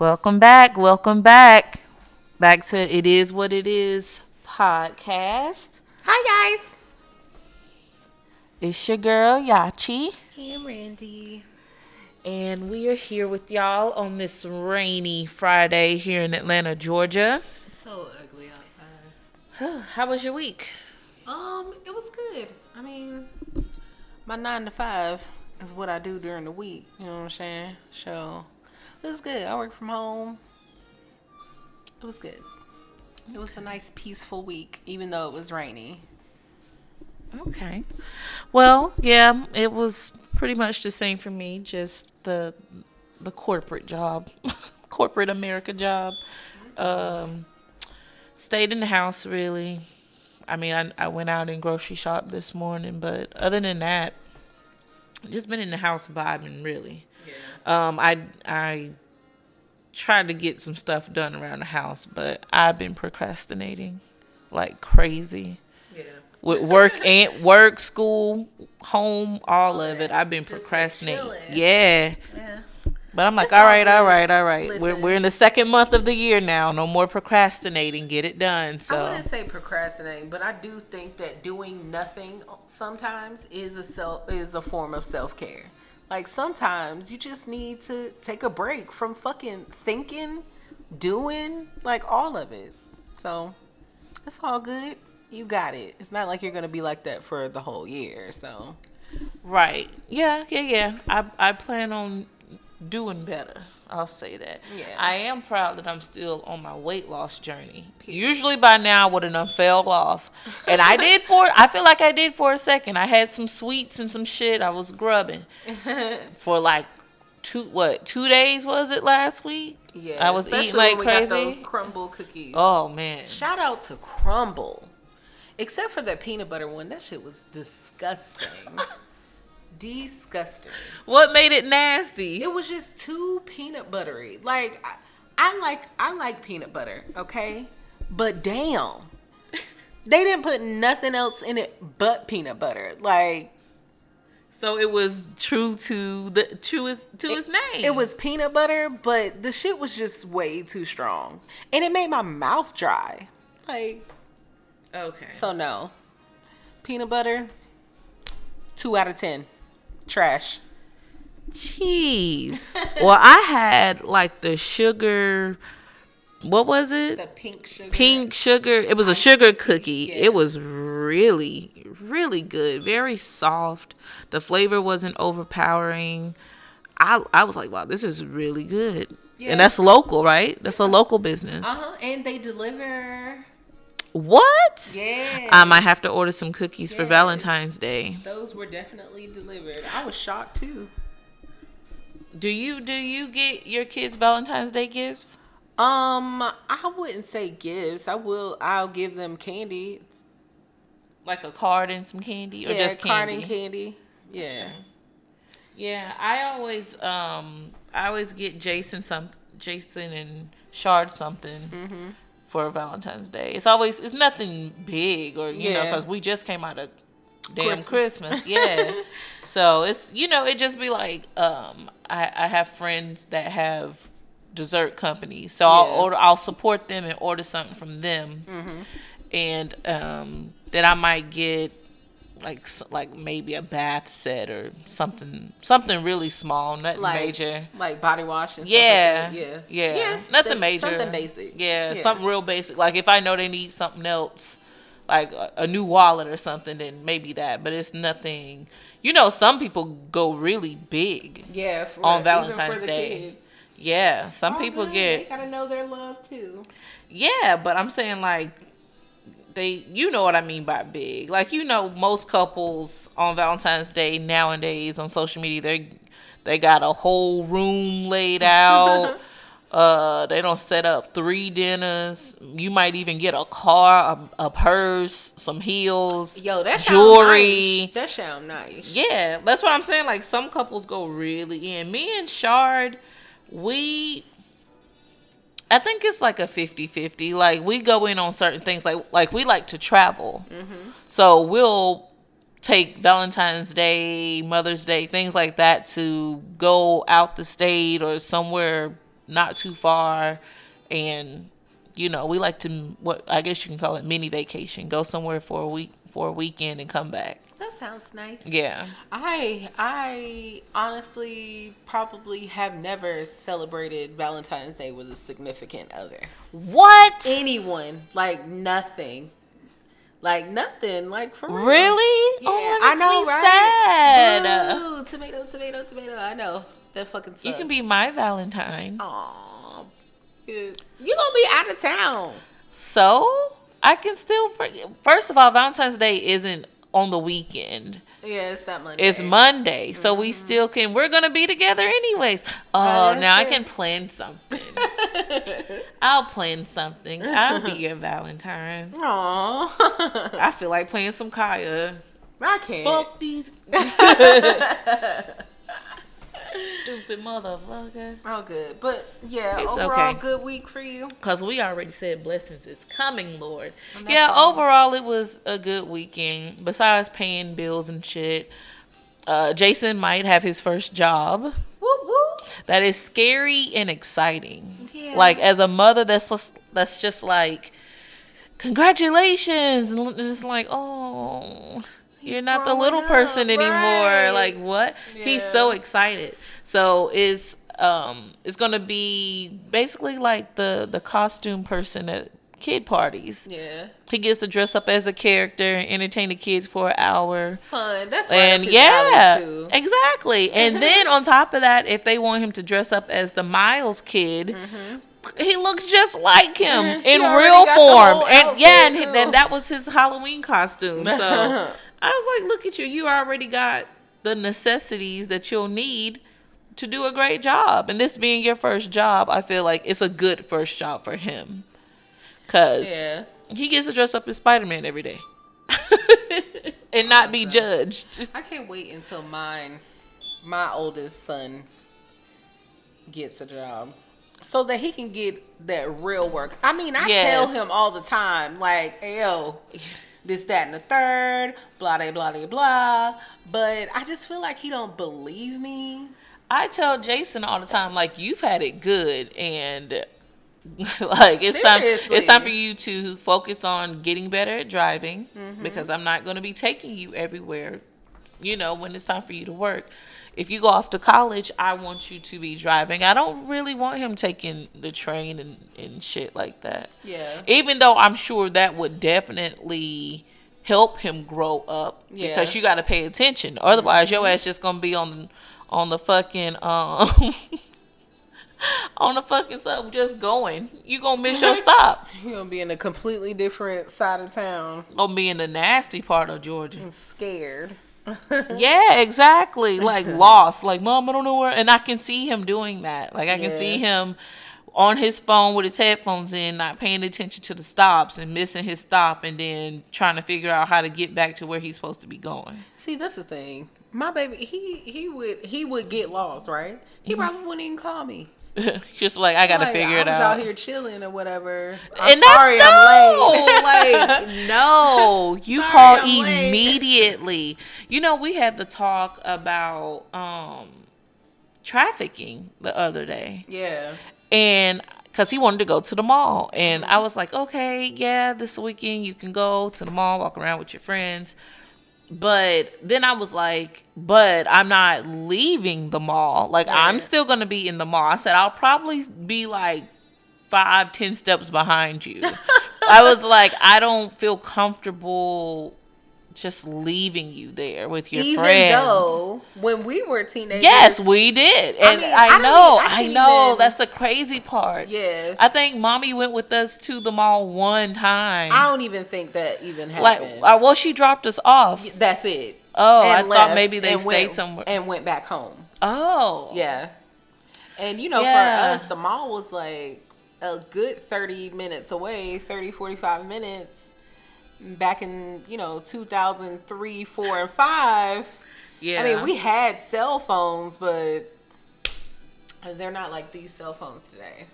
Welcome back to It Is What It Is podcast. Hi guys, it's your girl Yachi and Randy, and we are here with y'all on this rainy Friday here in Atlanta, Georgia. So ugly outside. How was your week? It was good. I mean, my 9 to 5 is what I do during the week. You know what I'm saying? So it was good. I work from home. It was good. It was a nice, peaceful week, even though it was rainy. Okay. Well, yeah, it was pretty much the same for me. Just the corporate job, corporate America job. Stayed in the house, really. I mean, I went out and grocery shopped this morning, but other than that, just been in the house vibing, really. Yeah. I tried to get some stuff done around the house, but I've been procrastinating like crazy. Yeah. With work, school, home, all of it. I've been just procrastinating. Yeah. But I'm like, all right. Listen, we're in the second month of the year now. No more procrastinating. Get it done. So I wouldn't say procrastinating, but I do think that doing nothing sometimes is a form of self-care. Like sometimes you just need to take a break from fucking thinking, doing, like all of it. So it's all good. You got it. It's not like you're going to be like that for the whole year. So. Right. Yeah. I plan on doing better. I'll say that. Yeah. I am proud that I'm still on my weight loss journey. Usually by now I would have done fell off. And I feel like I did for a second. I had some sweets and some shit. I was grubbing for like 2 days, was it last week? Yeah. I was eating like crazy. Especially when we got those Crumble cookies. Oh man. Shout out to Crumble. Except for that peanut butter one. That shit was disgusting. Disgusting. What made it nasty? It was just too peanut buttery. Like I like peanut butter, okay? But damn. They didn't put nothing else in it but peanut butter. Like, so it was true to the its name. It was peanut butter, but the shit was just way too strong. And it made my mouth dry. Like, okay. So no. Peanut butter 2 out of 10. Trash. Jeez. Well, I had like the sugar. What was it? The pink sugar. It was a sugar cookie. Yeah. It was really, really good. Very soft. The flavor wasn't overpowering. I was like, wow, this is really good. Yeah. And that's local, right? That's a local business. And they deliver. What? Yeah. I might have to order some cookies for Valentine's Day. Those were definitely delivered. I was shocked too. Do you get your kids Valentine's Day gifts? I wouldn't say gifts. I'll give them candy. Like a card and some candy, or just candy? Yeah, card and candy. Yeah. Okay. Yeah, I always get Jason and Shard something. Mm-hmm. For Valentine's Day. It's nothing big, or you know, because we just came out of damn Christmas. Yeah. So it's, you know, it just be like, I have friends that have dessert companies, so I'll support them and order something from them. Mm-hmm. And then I might get like maybe a bath set or something really small, nothing major, like body wash and nothing major, something basic, something real basic. Like if I know they need something else, like a new wallet or something, then maybe that. But it's nothing, you know. Some people go really big, on Valentine's Day. Kids. Yeah, some people get. They gotta know their love too. Yeah, but I'm saying like. They, you know what I mean by big. Like, you know, most couples on Valentine's Day nowadays on social media, they got a whole room laid out. They don't set up 3 dinners. You might even get a car, a purse, some heels, that jewelry. Nice. That sound nice. Yeah, that's what I'm saying. Like some couples go really in. Me and Shard, I think it's like a 50-50. Like, we go in on certain things. Like we like to travel. Mm-hmm. So, we'll take Valentine's Day, Mother's Day, things like that to go out the state or somewhere not too far. And, you know, we like to, what I guess you can call it, mini vacation. Go somewhere for a week, for a weekend, and come back. That sounds nice. Yeah. I honestly probably have never celebrated Valentine's Day with a significant other. What? Anyone. Like nothing. Like nothing, like for real. Really? Yeah. Oh, I know, right? Sad. Ooh, tomato, tomato, tomato. I know that fucking sucks. You can be my Valentine. Aw, you gonna be out of town, so I can still. First of all, Valentine's Day isn't on the weekend. Yeah, it's not Monday. It's Monday, mm-hmm. So we still can. We're gonna be together anyways. Oh, now I can plan something. I'll plan something. I'll be your Valentine. Aww. I feel like playing some Kaya. I can't. Fuck these. Stupid motherfucker. Oh, good. But, yeah, it's overall, okay. Good week for you. Because we already said blessings is coming, Lord. Yeah, overall, it was a good weekend. Besides paying bills and shit, Jason might have his first job. Whoop, whoop. That is scary and exciting. Yeah. Like, as a mother, that's just like, congratulations. And it's like, oh, you're not the little person anymore. Right. Like, what? Yeah. He's so excited. So it's going to be basically like the costume person at kid parties. Yeah. He gets to dress up as a character, entertain the kids for an hour. Fun. That's and yeah, too. Exactly. And then on top of that, if they want him to dress up as the Miles kid, mm-hmm. He looks just like him in real form. And yeah, and that was his Halloween costume. So I was like, look at you. You already got the necessities that you'll need to do a great job. And this being your first job, I feel like it's a good first job for him. Because he gets to dress up as Spider-Man every day. And not be judged. I can't wait until my oldest son gets a job. So that he can get that real work. I mean, I tell him all the time, like, yo, this, that, and the third, blah, blah, blah, blah. But I just feel like he don't believe me. I tell Jason all the time, like, you've had it good, and like it's time for you to focus on getting better at driving, mm-hmm. because I'm not going to be taking you everywhere, you know, when it's time for you to work. If you go off to college, I want you to be driving. I don't really want him taking the train and shit like that. Yeah. Even though I'm sure that would definitely help him grow up, because you got to pay attention. Otherwise, mm-hmm. your ass just going to be on the fucking on the fucking sub just going. You going to miss your stop. You're going to be in a completely different side of town. Going to be in the nasty part of Georgia. I'm scared. Yeah, exactly. Like lost. Like, mom, I don't know where. And I can see him doing that. Like I can see him on his phone with his headphones in, not paying attention to the stops and missing his stop, and then trying to figure out how to get back to where he's supposed to be going. See, that's the thing. My baby, he would get lost, right? He probably wouldn't even call me. Just like, I gotta figure it out. I was out here chilling or whatever. I'm late. Like, no, you sorry, call I'm immediately. Late. You know, we had the talk about trafficking the other day. Yeah, and because he wanted to go to the mall, and I was like, okay, yeah, this weekend you can go to the mall, walk around with your friends. But then I was like, but I'm not leaving the mall. Like, I'm still going to be in the mall. I said, I'll probably be like 5-10 steps behind you. I was like, I don't feel comfortable just leaving you there with your friends. Even though when we were teenagers. Yes, we did. And I know. That's the crazy part. Yeah. I think mommy went with us to the mall one time. I don't even think that even happened. Like, well, she dropped us off. That's it. Oh, and I thought maybe they stayed somewhere. And went back home. Oh. Yeah. And, you know, for us, the mall was like a good 30 minutes away, 30, 45 minutes. Back in, you know, 2003, 4, and 5. Yeah. I mean, we had cell phones, but they're not like these cell phones today.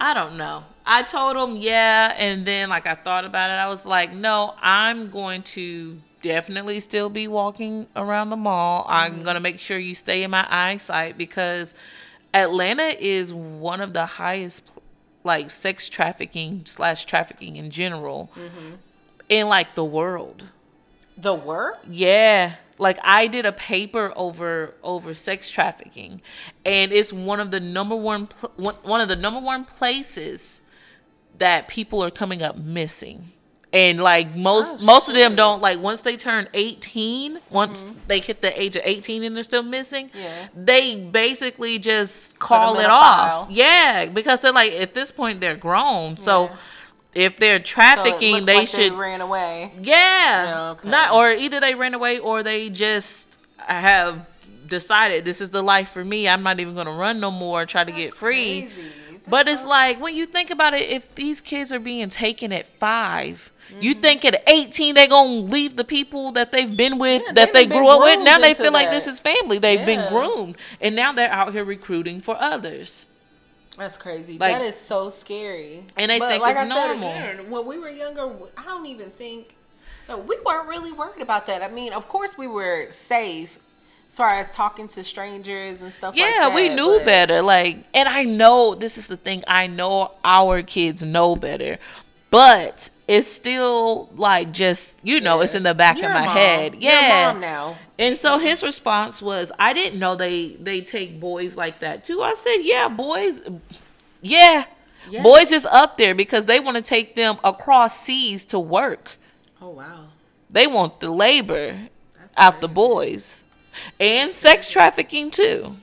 I don't know. I told him, and then, like, I thought about it. I was like, no, I'm going to definitely still be walking around the mall. Mm-hmm. I'm going to make sure you stay in my eyesight, because Atlanta is one of the highest, like, sex trafficking / trafficking in general in, like, the world. The world? Yeah. Like, I did a paper over sex trafficking, and it's one of the number one places that people are coming up missing. And, like, most of them don't, like, once they turn 18, once they hit the age of 18 and they're still missing, they basically just call it off. Yeah, because they're, like, at this point, they're grown. So, if they're trafficking, so they like should... they ran away. Yeah. Okay. Or either they ran away or they just have decided, this is the life for me. I'm not even going to run no more, try to get free. Crazy. But it's like, when you think about it, if these kids are being taken at 5, you think at 18 they're going to leave the people that they've been with, that they grew up with. Now they feel like this is family. They've been groomed. And now they're out here recruiting for others. That's crazy. Like, that is so scary. And they think it's normal. Again, when we were younger, I don't even think... No, we weren't really worried about that. I mean, of course we were safe. As far as talking to strangers and stuff like that. Yeah, we knew better. Like, and I know this is the thing. I know our kids know better. But it's still like just, you know, it's in the back of my head. Yeah. You're a mom now. And so his response was, I didn't know they take boys like that too. I said, yeah, boys. Yeah. Yes. Boys is up there because they want to take them across seas to work. Oh, wow. They want the labor out the boys. And sex trafficking too.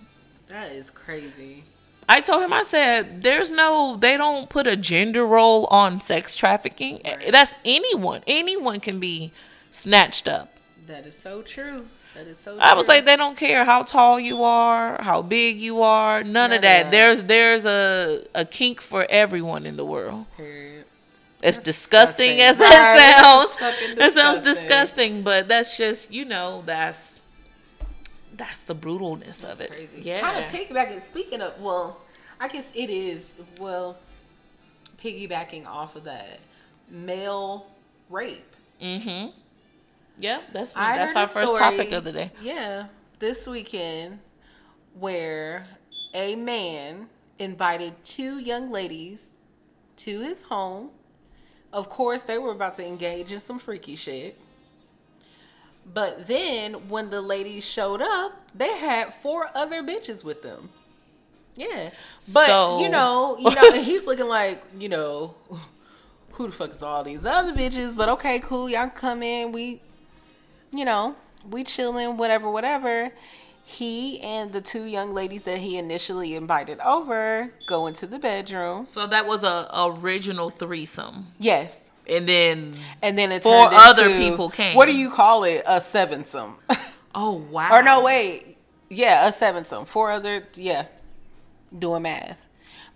That is crazy. I told him, I said, they don't put a gender role on sex trafficking. Right. That's anyone. Anyone can be snatched up. That is so true. I was like, they don't care how tall you are, how big you are, none of that. There's a kink for everyone in the world. Period. As disgusting as that sounds. That sounds disgusting, but that's just, you know, that's the brutalness of it. Crazy. Yeah. Kind of piggybacking. Speaking of, I guess it is. Piggybacking off of that, male rape. Mm-hmm. Yeah, that's our first topic of the day. Yeah, this weekend, where a man invited 2 young ladies to his home. Of course, they were about to engage in some freaky shit. But then, when the ladies showed up, they had 4 other bitches with them. Yeah. But, you know, he's looking like, you know, who the fuck is all these other bitches? But okay, cool. Y'all come in. We, you know, we chilling, whatever. He and the 2 young ladies that he initially invited over go into the bedroom. So that was a original threesome. Yes. And then it turned into, 4 other people came. What do you call it? A sevensome. Oh, wow. Or no, wait. Yeah, a sevensome. 4 other, yeah. Doing math.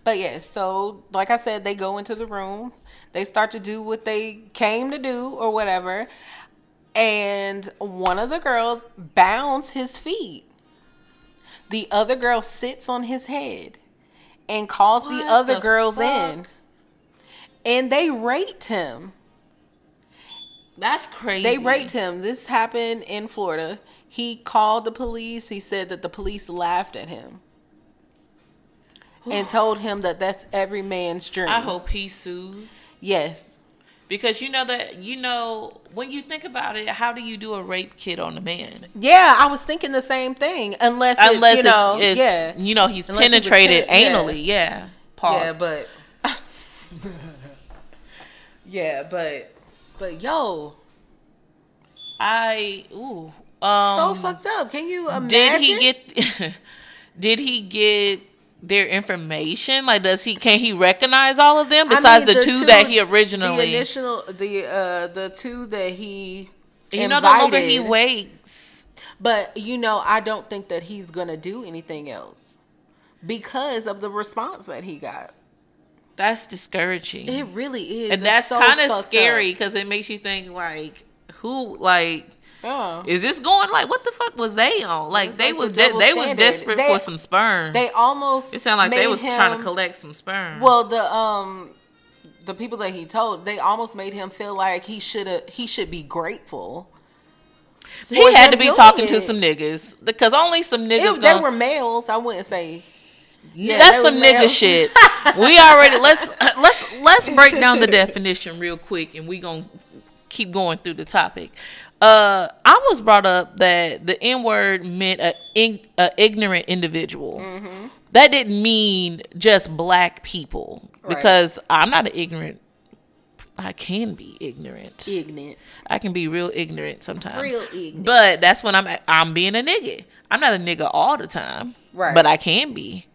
But yeah, so like I said, they go into the room. They start to do what they came to do or whatever. And one of the girls bounds his feet. The other girl sits on his head and calls the other girls in. And they raped him. That's crazy. They raped him. This happened in Florida. He called the police. He said that the police laughed at him and told him that that's every man's dream. I hope he sues. Yes. Because you know, when you think about it, how do you do a rape kit on a man? Yeah, I was thinking the same thing. Unless he's penetrated anally. Yeah. Pause. Yeah, but... yeah, but yo, so fucked up. Can you imagine? Did he get their information? Like, can he recognize all of them besides the two that he originally the 2 that he invited. The longer he waits. But you know, I don't think that he's gonna do anything else because of the response that he got. That's discouraging. It really is. And that's kind of scary because it makes you think, like, who, like, is this going, like, what the fuck was they on? Like, they was desperate for some sperm. They almost It sounded like they was trying to collect some sperm. Well, the people that he told, they almost made him feel like he should be grateful. He had to be talking to some niggas because only some niggas. If they were males, I wouldn't say Yeah, that's some nigga shit. We already let's break down the definition real quick, and we gonna keep going through the topic. I was brought up that the N word meant an ignorant individual. Mm-hmm. That didn't mean just black people, right? Because I'm not an ignorant. I can be ignorant. I can be real ignorant sometimes. But that's when I'm being a nigga. I'm not a nigga all the time. Right. But I can be.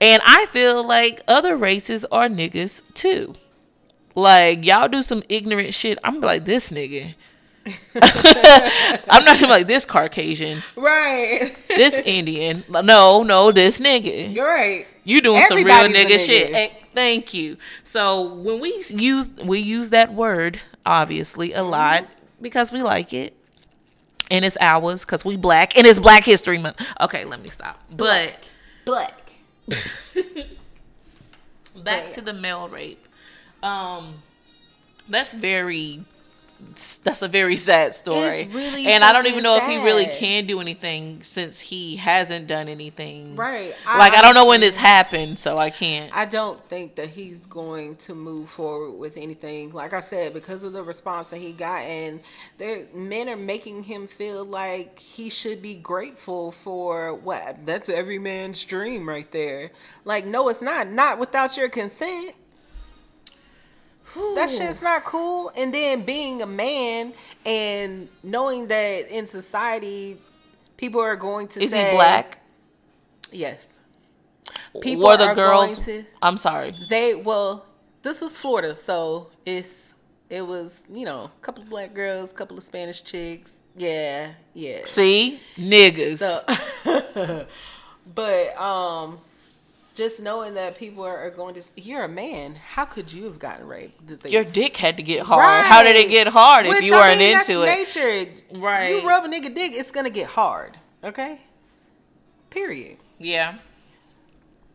And I feel like other races are niggas too. Like, y'all do some ignorant shit. I'm like, this nigga. I'm not gonna like this Caucasian. Right. This Indian. No, this nigga. You're right. You doing everybody's some real nigga shit. Thank you. So when we use that word, obviously, a lot because we like it. And it's ours because we black. And it's Black History Month. Okay, let me stop. Black. Back to the male rape. That's a very sad story. Really, and I don't even know sad. If he really can do anything since he hasn't done anything. Right. I don't know when this happened, so I can't. I don't think that he's going to move forward with anything. Like I said, because of the response that he got, and men are making him feel like he should be grateful for what? That's every man's dream right there. Like, no, it's not. Not without your consent. Ooh. That shit's not cool. And then being a man and knowing that in society people are going to say, is he black? Yes. People were the are girls going to, I'm sorry. This was Florida, so it was, you know, a couple of black girls, a couple of Spanish chicks. Yeah. See? Niggas. So, but just knowing that people are going to... You're a man. How could you have gotten raped? Your dick had to get hard. Right. How did it get hard if you weren't into it? Nature. Right. You rub a nigga dick, it's going to get hard. Okay? Period. Yeah.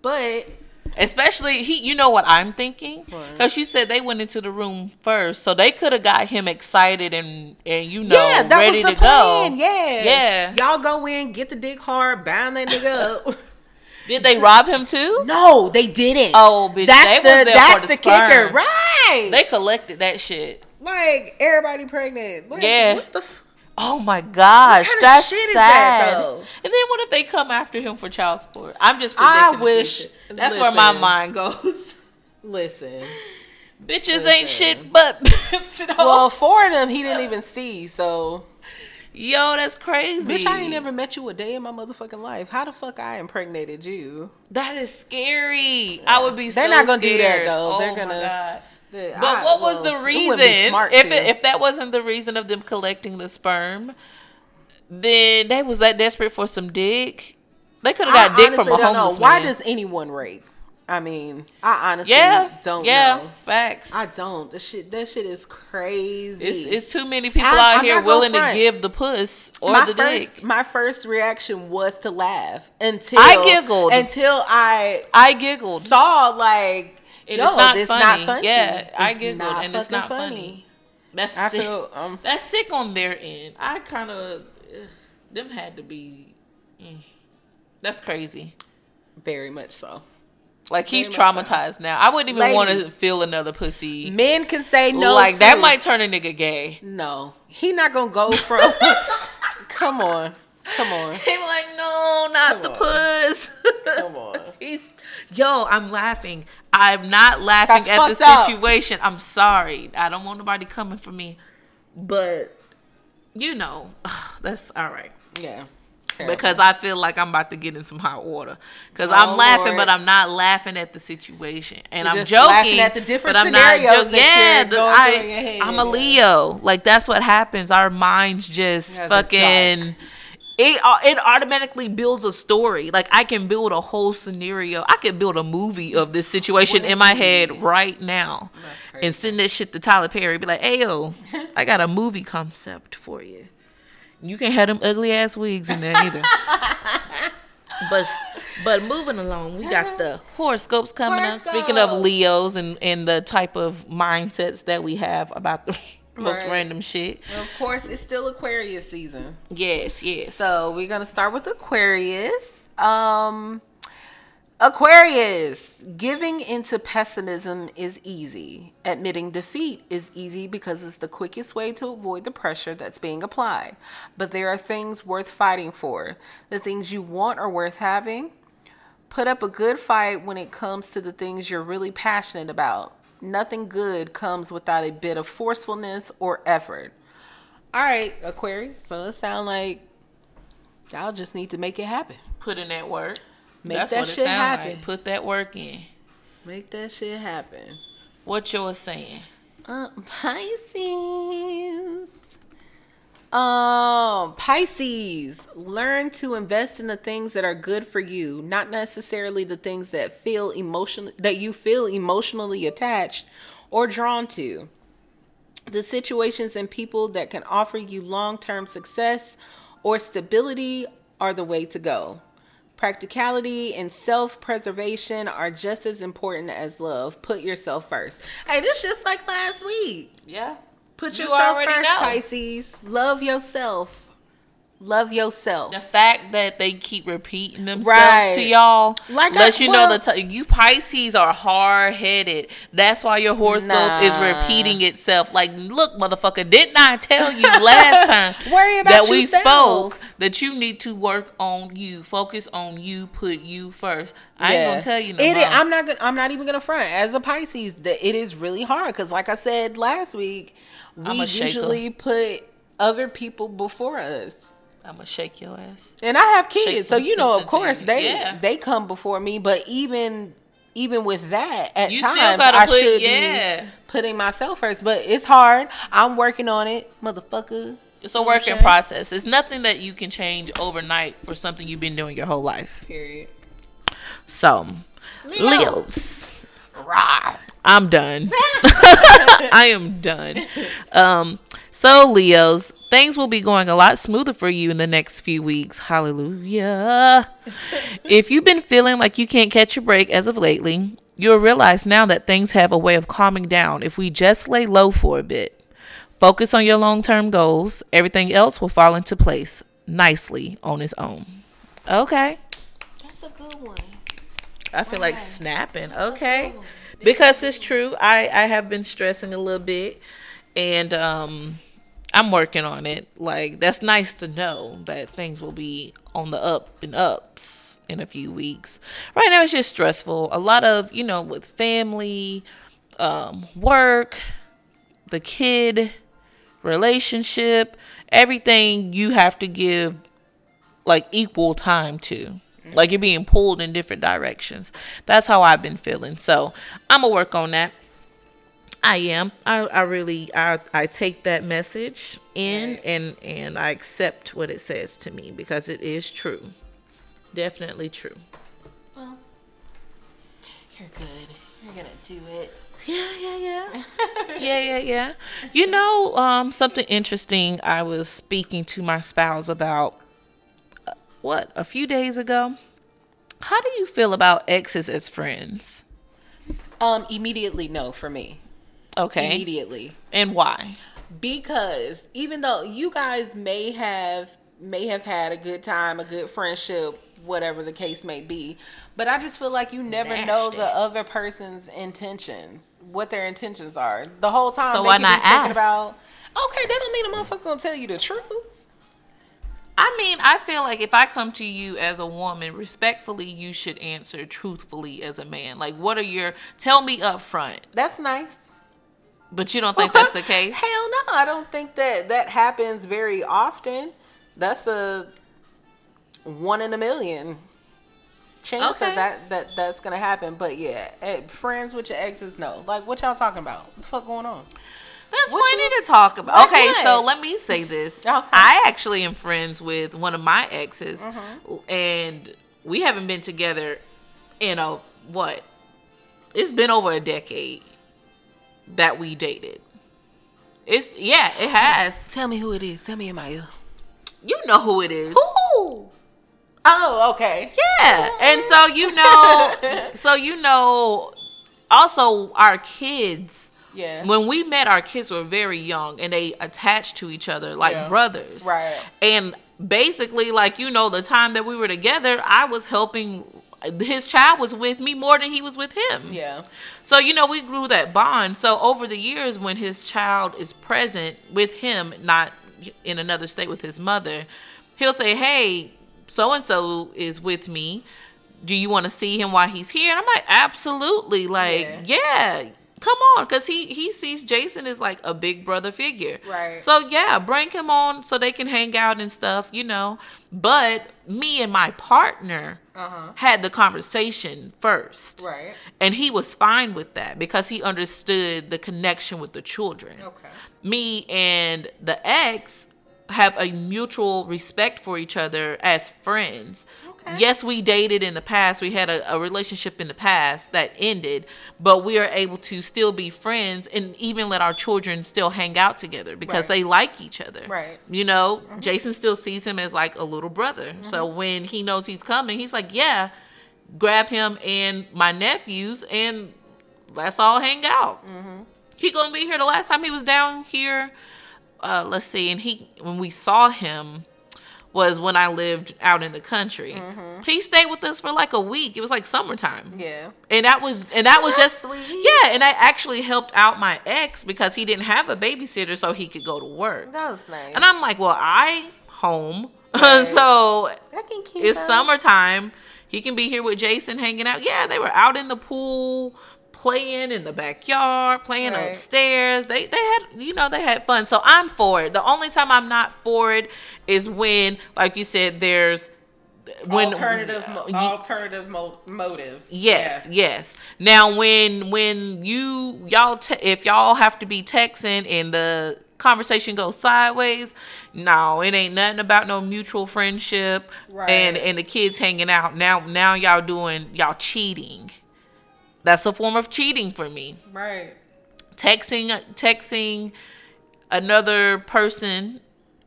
But... especially, you know what I'm thinking? Because she said they went into the room first, so they could have got him excited and that ready was the to plan. Go. Yeah. Y'all go in, get the dick hard, bind that nigga up. Did they rob him too? No, they didn't. Oh, bitch. That's the kicker. Right. They collected that shit. Like, everybody pregnant. Like, yeah. What the oh, my gosh. That's shit sad. Is that, though? And then what if they come after him for child support? I'm just predicting. I wish. That's where my mind goes. Listen. Bitches ain't shit but pimps at all. Well, 4 of them he didn't even see, so. Yo, that's crazy. Bitch, I ain't never met you a day in my motherfucking life. How the fuck I impregnated you? That is scary. Yeah. I would be so scared. They're not going to do that, though. Oh, they're going to... But what was the reason? If that wasn't the reason of them collecting the sperm, then they was that desperate for some dick. They could have got dick from a homeless man. Why does anyone rape? I mean, I honestly don't know. Yeah, facts. I don't. That shit is crazy. It's too many people out here willing to give the puss or the dick. My first reaction was to laugh until I giggled. Until I giggled. Saw like it's not funny. Yeah, I giggled and it's not funny. That's sick. That's sick on their end. I kind of them had to be. That's crazy. Very much so. Like, he's traumatized now. I wouldn't even want to feel another pussy. Men can say no. Like, that might turn a nigga gay. No. He not going to go from... Come on. He like, no, not the puss. Come on. Yo, I'm laughing. I'm not laughing at the situation. I'm sorry. I don't want nobody coming for me. But, you know, that's all right. Yeah. Terrible. Because I feel like I'm about to get in some hot water. Because I'm laughing, Lord. But I'm not laughing at the situation. And I'm joking, laughing at the different but I'm scenarios not joking. Yeah, I'm a Leo. Like, that's what happens. Our minds just fucking... It automatically builds a story. Like, I can build a whole scenario. I could build a movie of this situation in my head right now. And send that shit to Tyler Perry. Be like, hey, yo, I got a movie concept for you. You can't have them ugly ass wigs in there either. but moving along, we got the horoscopes coming up. Speaking of Leos and the type of mindsets that we have about the most random shit. And of course, it's still Aquarius season. Yes. So we're gonna start with Aquarius. Aquarius, giving into pessimism is easy. Admitting defeat is easy because it's the quickest way to avoid the pressure that's being applied. But there are things worth fighting for. The things you want are worth having. Put up a good fight when it comes to the things you're really passionate about. Nothing good comes without a bit of forcefulness or effort. All right, Aquarius. So it sounds like y'all just need to make it happen. Put in that work. Make that shit happen. Put that work in. Make that shit happen. What yours saying? Pisces. Pisces. Learn to invest in the things that are good for you, not necessarily the things that you feel emotionally attached or drawn to. The situations and people that can offer you long-term success or stability are the way to go. Practicality and self-preservation are just as important as love. Put yourself first. Hey, this just like last week. Yeah. Put yourself first, Pisces. Love yourself. Love yourself. The fact that they keep repeating themselves to y'all, like lets you know that you Pisces are hard-headed. That's why your horoscope is repeating itself. Like, look, motherfucker, didn't I tell you last time that we spoke that you need to work on you, focus on you, put you first. I ain't gonna tell you no more. I'm not even gonna front. As a Pisces, it is really hard because, like I said last week, we usually put other people before us. I'm gonna shake your ass. And I have kids, so you know, of course they come before me. But even with that, at times I should be putting myself first. But it's hard. I'm working on it, motherfucker. It's a work in process. It's nothing that you can change overnight for something you've been doing your whole life. Period. So, Leos. Rawr. I'm done. I am done. So, Leos, things will be going a lot smoother for you in the next few weeks. Hallelujah. If you've been feeling like you can't catch a break as of lately, you'll realize now that things have a way of calming down if we just lay low for a bit. Focus on your long-term goals. Everything else will fall into place nicely on its own. Okay. That's a good one. I feel like snapping. Okay. Because it's true. I have been stressing a little bit. And I'm working on it. Like, that's nice to know that things will be on the up and ups in a few weeks. Right now, it's just stressful. A lot of, you know, with family, work, the kid, relationship, everything you have to give, like, equal time to. Like, you're being pulled in different directions. That's how I've been feeling. So, I'm going to work on that. I am. I really take that message in and I accept what it says to me because it is true. Definitely true. Well, you're good. You're going to do it. Yeah. Yeah. You know, something interesting I was speaking to my spouse about, a few days ago? How do you feel about exes as friends? Immediately no for me. Okay. Immediately. And why? Because even though you guys may have had a good time, a good friendship, whatever the case may be, but I just feel like you never know the other person's intentions, what their intentions are the whole time. So why not ask? Okay, that don't mean a motherfucker gonna tell you the truth. I mean, I feel like if I come to you as a woman, respectfully, you should answer truthfully as a man. Like, tell me up front. That's nice. But you don't think that's the case? Hell no. I don't think that happens very often. That's a one in a million chance that's going to happen. But yeah, friends with your exes, no. Like, what y'all talking about? What the fuck going on? There's plenty to talk about. Like so let me say this. Okay. I actually am friends with one of my exes. Mm-hmm. And we haven't been together in it's been over a decade. That we dated. It has. Tell me who it is. Tell me in my ear. You know who it is. Who? Oh, okay. Yeah. And so you know also our kids. Yeah. When we met, our kids were very young and they attached to each other like brothers. Right. And basically, like, you know, the time that we were together, I was helping his child was with me more than he was with him. Yeah. So, you know, we grew that bond. So over the years, when his child is present with him, not in another state with his mother, he'll say, hey, so-and-so is with me. Do you want to see him while he's here? And I'm like, absolutely. Like, yeah. Come on, because he sees Jason as like a big brother figure. Right. So, yeah, bring him on so they can hang out and stuff, you know. But me and my partner had the conversation first. Right. And he was fine with that because he understood the connection with the children. Okay. Me and the ex have a mutual respect for each other as friends. Yes, we dated in the past. We had a relationship in the past that ended, but we are able to still be friends and even let our children still hang out together because they like each other. Right. You know, Jason still sees him as like a little brother. So when he knows he's coming, he's like, yeah, grab him and my nephews and let's all hang out. He gonna be here. The last time he was down here, let's see, and when we saw him, was when I lived out in the country. He stayed with us for like a week. It was like summertime. Yeah. And that was just sweet. Yeah, and I actually helped out my ex because he didn't have a babysitter so he could go to work. That was nice. And I'm like, well, I home. Right. So it's summertime. He can be here with Jason hanging out. Yeah, they were out in the pool, playing in the backyard, playing upstairs. They had, you know, they had fun. So I'm for it. The only time I'm not for it is when, like you said, there's alternative motives. Yes. Now when if y'all have to be texting and the conversation goes sideways, no, it ain't nothing about no mutual friendship and the kids hanging out. Now y'all cheating. That's a form of cheating for me. Right. Texting another person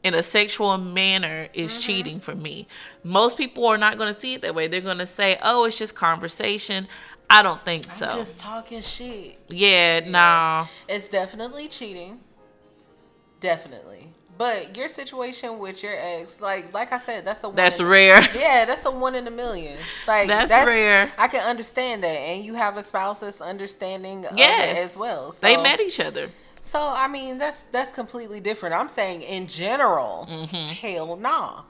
in a sexual manner is cheating for me. Most people are not going to see it that way. They're going to say, oh, it's just conversation. I don't think so. I'm just talking shit. Yeah, nah. It's definitely cheating. Definitely. But your situation with your ex, like I said, that's a one. That's rare. Yeah, that's a one in a million. Like that's rare. I can understand that, and you have a spouse that's understanding of it as well. So, they met each other. So I mean, that's completely different. I'm saying in general, hell nah.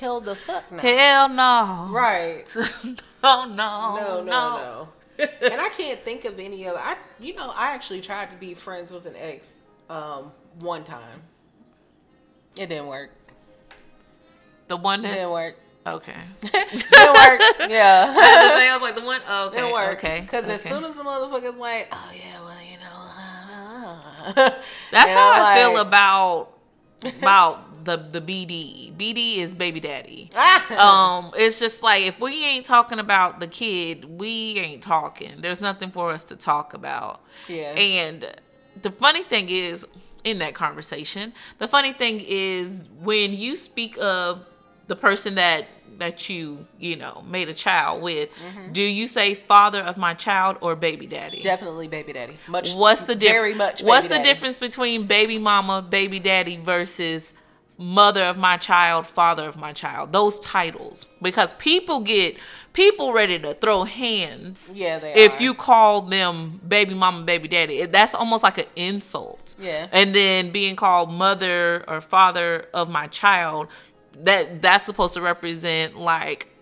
Hell the fuck no. Hell no. Right. No. And I can't think of any of. I actually tried to be friends with an ex, one time. It didn't work. The one that didn't work. Okay. Didn't work. Yeah. I was like, the one. Okay. Didn't work. Okay. Because as soon as the motherfucker's like, oh yeah, well you know. That's how I feel about the BD. BD is baby daddy. It's just like if we ain't talking about the kid, we ain't talking. There's nothing for us to talk about. Yeah. And the funny thing is. In that conversation, the funny thing is when you speak of the person that you know made a child with, do you say father of my child or baby daddy? Definitely baby daddy. Much. What's the difference? Very much. What's the difference between baby mama, baby daddy versus mother of my child, father of my child? Those titles, because people get ready to throw hands. Yeah, they if are. You call them baby mama, baby daddy, that's almost like an insult. Yeah, and then being called mother or father of my child, that's supposed to represent like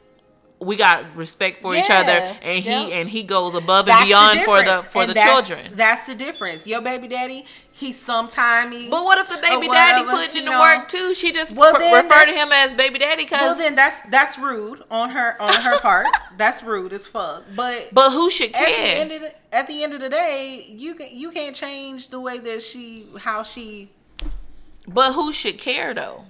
we got respect for each other, and he goes above and beyond for the children. That's the difference. Your baby daddy. He's sometime-y. But what if the baby daddy put in the work too? She just referred to him as baby daddy because. Well, then that's rude on her part. That's rude as fuck. But who should care? At the end of the day, you can't change the way that how she. But who should care though?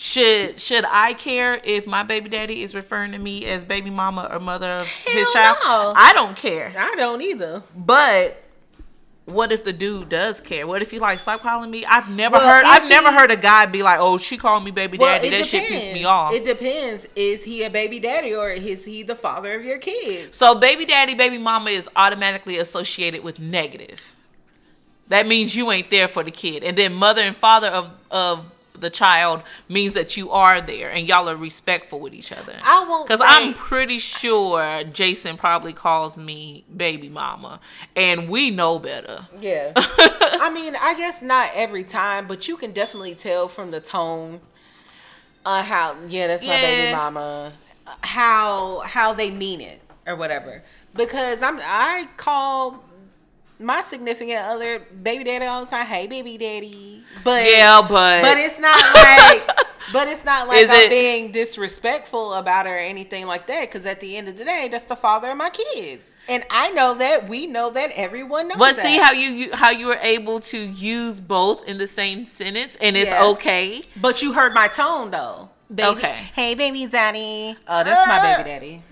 Should I care if my baby daddy is referring to me as baby mama or mother of his child? No. I don't care. I don't either. But. What if the dude does care? What if he like stop calling me? I've never heard a guy be like, "Oh, she called me baby daddy." That shit pissed me off. It depends. Is he a baby daddy or is he the father of your kids? So baby daddy, baby mama is automatically associated with negative. That means you ain't there for the kid. And then mother and father of the child means that you are there and y'all are respectful with each other. I won't, because I'm pretty sure Jason probably calls me baby mama, and we know better. Yeah. I mean, I guess not every time, but you can definitely tell from the tone how that's my baby mama, how they mean it or whatever. Because I call my significant other baby daddy all the time. Hey, baby daddy. But it's not like I'm being disrespectful about her or anything like that. Because at the end of the day, that's the father of my kids, and I know that. We know that. Everyone knows. But see how you were able to use both in the same sentence, and it's okay. But you heard my tone though. Baby. Okay. Hey, baby daddy. Oh, that's my baby daddy.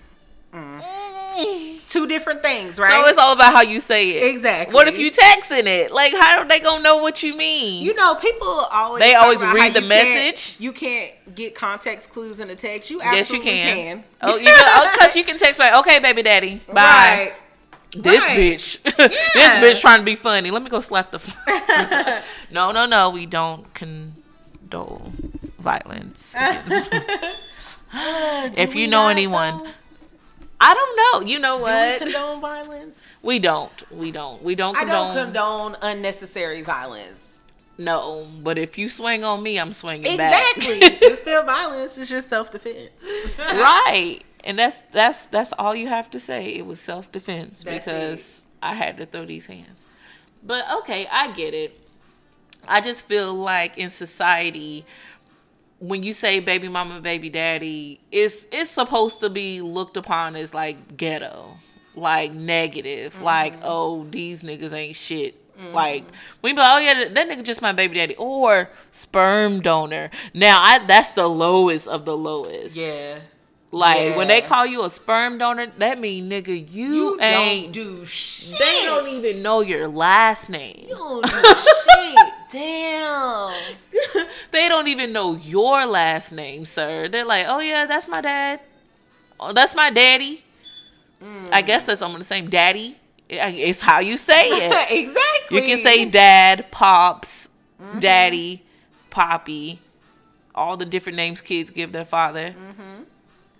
Two different things, right? So it's all about how you say it. Exactly. What if you texting it? Like, how are they gonna know what you mean? You know, people always read the message. You can't get context clues in the text. You absolutely can. Oh, because you can text like, okay, baby daddy, bye. Right. This bitch, this bitch trying to be funny. Let me go slap the. No, we don't condole violence. If you know anyone. I don't know. You know what? Do we condone violence? We don't. I don't condone unnecessary violence. No, but if you swing on me, I'm swinging back. Exactly. It's still violence. It's just self-defense. Right. And that's all you have to say. It was self-defense I had to throw these hands. But okay, I get it. I just feel like in society, when you say baby mama, baby daddy, it's supposed to be looked upon as like ghetto, like negative, like, oh, these niggas ain't shit. Like, we be like, oh yeah, that nigga just my baby daddy or sperm donor. Now that's the lowest of the lowest. Yeah. Like, when they call you a sperm donor, that mean, nigga, you ain't don't do shit. They don't even know your last name. You don't do shit. Damn. They don't even know your last name, sir. They're like, oh yeah, that's my dad. Oh, that's my daddy. I guess that's almost the same. Daddy. It's how you say it. Exactly. You can say dad, pops, daddy, poppy, all the different names kids give their father.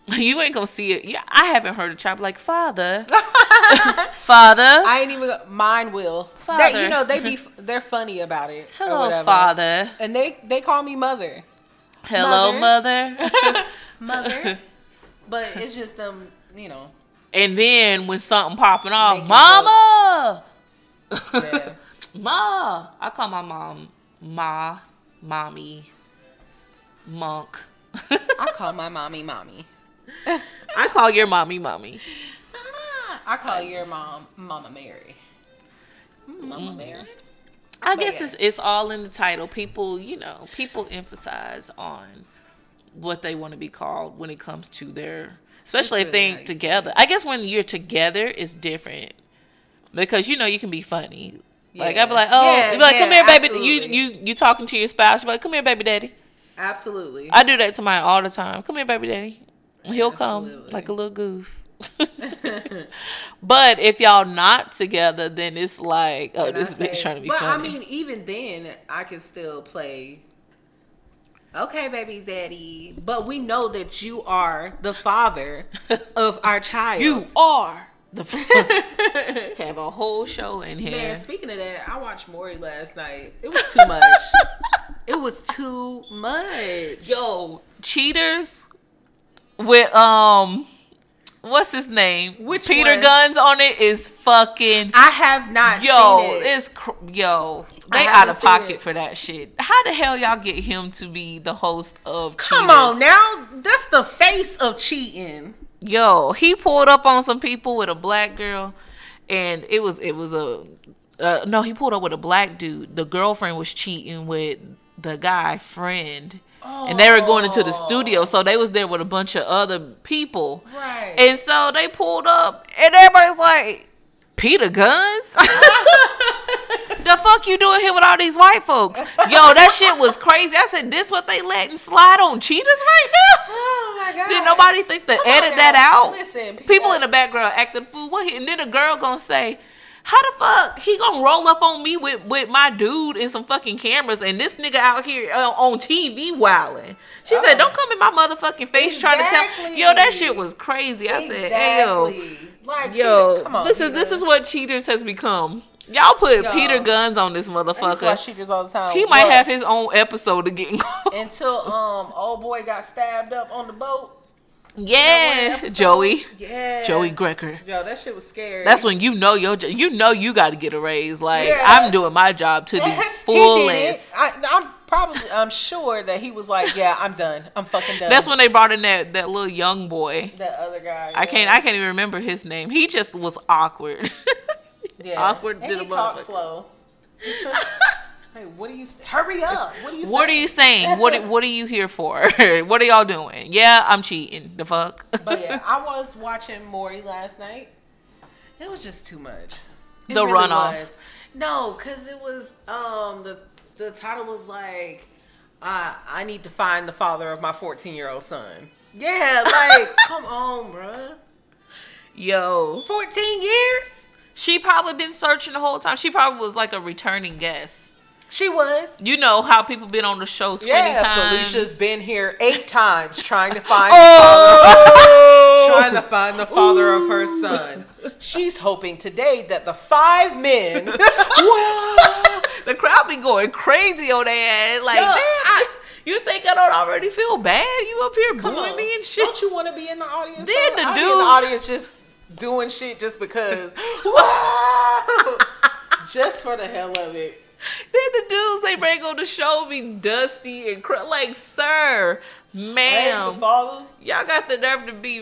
You ain't gonna see it. Yeah, I haven't heard a child like father. Father. I ain't even. Mine will. Father. They, they're funny about it. Hello, father. And they call me mother. Hello, mother. Mother. But it's just them, And then when something popping off, mama. Yeah. Ma. I call my mom ma, mommy, monk. I call my mommy mommy. I call your mommy mommy. I call your mom Mama Mary. Mama Mary. I guess it's all in the title. People, people emphasize on what they want to be called when it comes to their, especially if they're together. I guess when you're together, it's different because you can be funny. Like I'd be like, come here, baby. Absolutely. You talking to your spouse? You're like, come here, baby, daddy. Absolutely. I do that to mine all the time. Come here, baby, daddy. He'll come like a little goof. But if y'all not together, then it's like, oh, this bitch trying to be funny. Well, I mean, even then, I can still play, okay, baby daddy. But we know that you are the father of our child. You are the father. Have a whole show in here. Man, speaking of that, I watched Maury last night. It was too much. Yo, Cheaters. With what's his name? Which Peter Gunz on it is fucking. I have not. Seen it. It's they out of pocket for that shit. How the hell y'all get him to be the host of? Come on now, that's the face of cheating. Yo, he pulled up on some people with a black girl, and it was a no. He pulled up with a black dude. The girlfriend was cheating with the guy friend. Oh. And they were going into the studio, so they was there with a bunch of other people. Right. And so they pulled up, and everybody's like, Peter Gunz? The fuck you doing here with all these white folks? Yo, that shit was crazy. I said, this what they letting slide on Cheaters right now? Oh, my God. Did nobody think to edit that out? Listen, people in the background acting fool. And then a girl gonna say, How the fuck he gonna roll up on me with my dude and some fucking cameras and this nigga out here on TV wilding? She said, don't come in my motherfucking face trying to tell. Yo, that shit was crazy. I said, hey, come on, this is what Cheaters has become. Y'all put Peter Gunz on this motherfucker. I watch Cheaters all the time. He might have his own episode again. Until old boy got stabbed up on the boat. Yeah, Joey. Yeah, Joey Grecker. Yo, that shit was scary. That's when you got to get a raise. Like I'm doing my job to the fullest. I'm sure that he was like, yeah, I'm done. I'm fucking done. That's when they brought in that little young boy. That other guy. Yeah. I can't even remember his name. He just was awkward. Yeah, awkward. And he talked slow. Hey, hurry up. What are you saying? What are you here for? What are y'all doing? Yeah, I'm cheating. The fuck? But yeah, I was watching Maury last night. It was just too much. It the really runoffs. Was. No, because it was, the title was like, I need to find the father of my 14-year-old son. Yeah, like, come on, bruh. Yo. 14 years? She probably been searching the whole time. She probably was like a returning guest. She was. You know how people been on the show 20 times. Felicia's been here 8 times trying to find the father of her son. She's hoping today that the 5 men the crowd be going crazy on their ass. Like, man, you think I don't already feel bad? You up here booing me and shit. Don't you want to be in the audience? Then the dude in the audience just doing shit just because. Just for the hell of it. Then the dudes they bring on the show be dusty and like, sir, ma'am, the father? Y'all got the nerve to be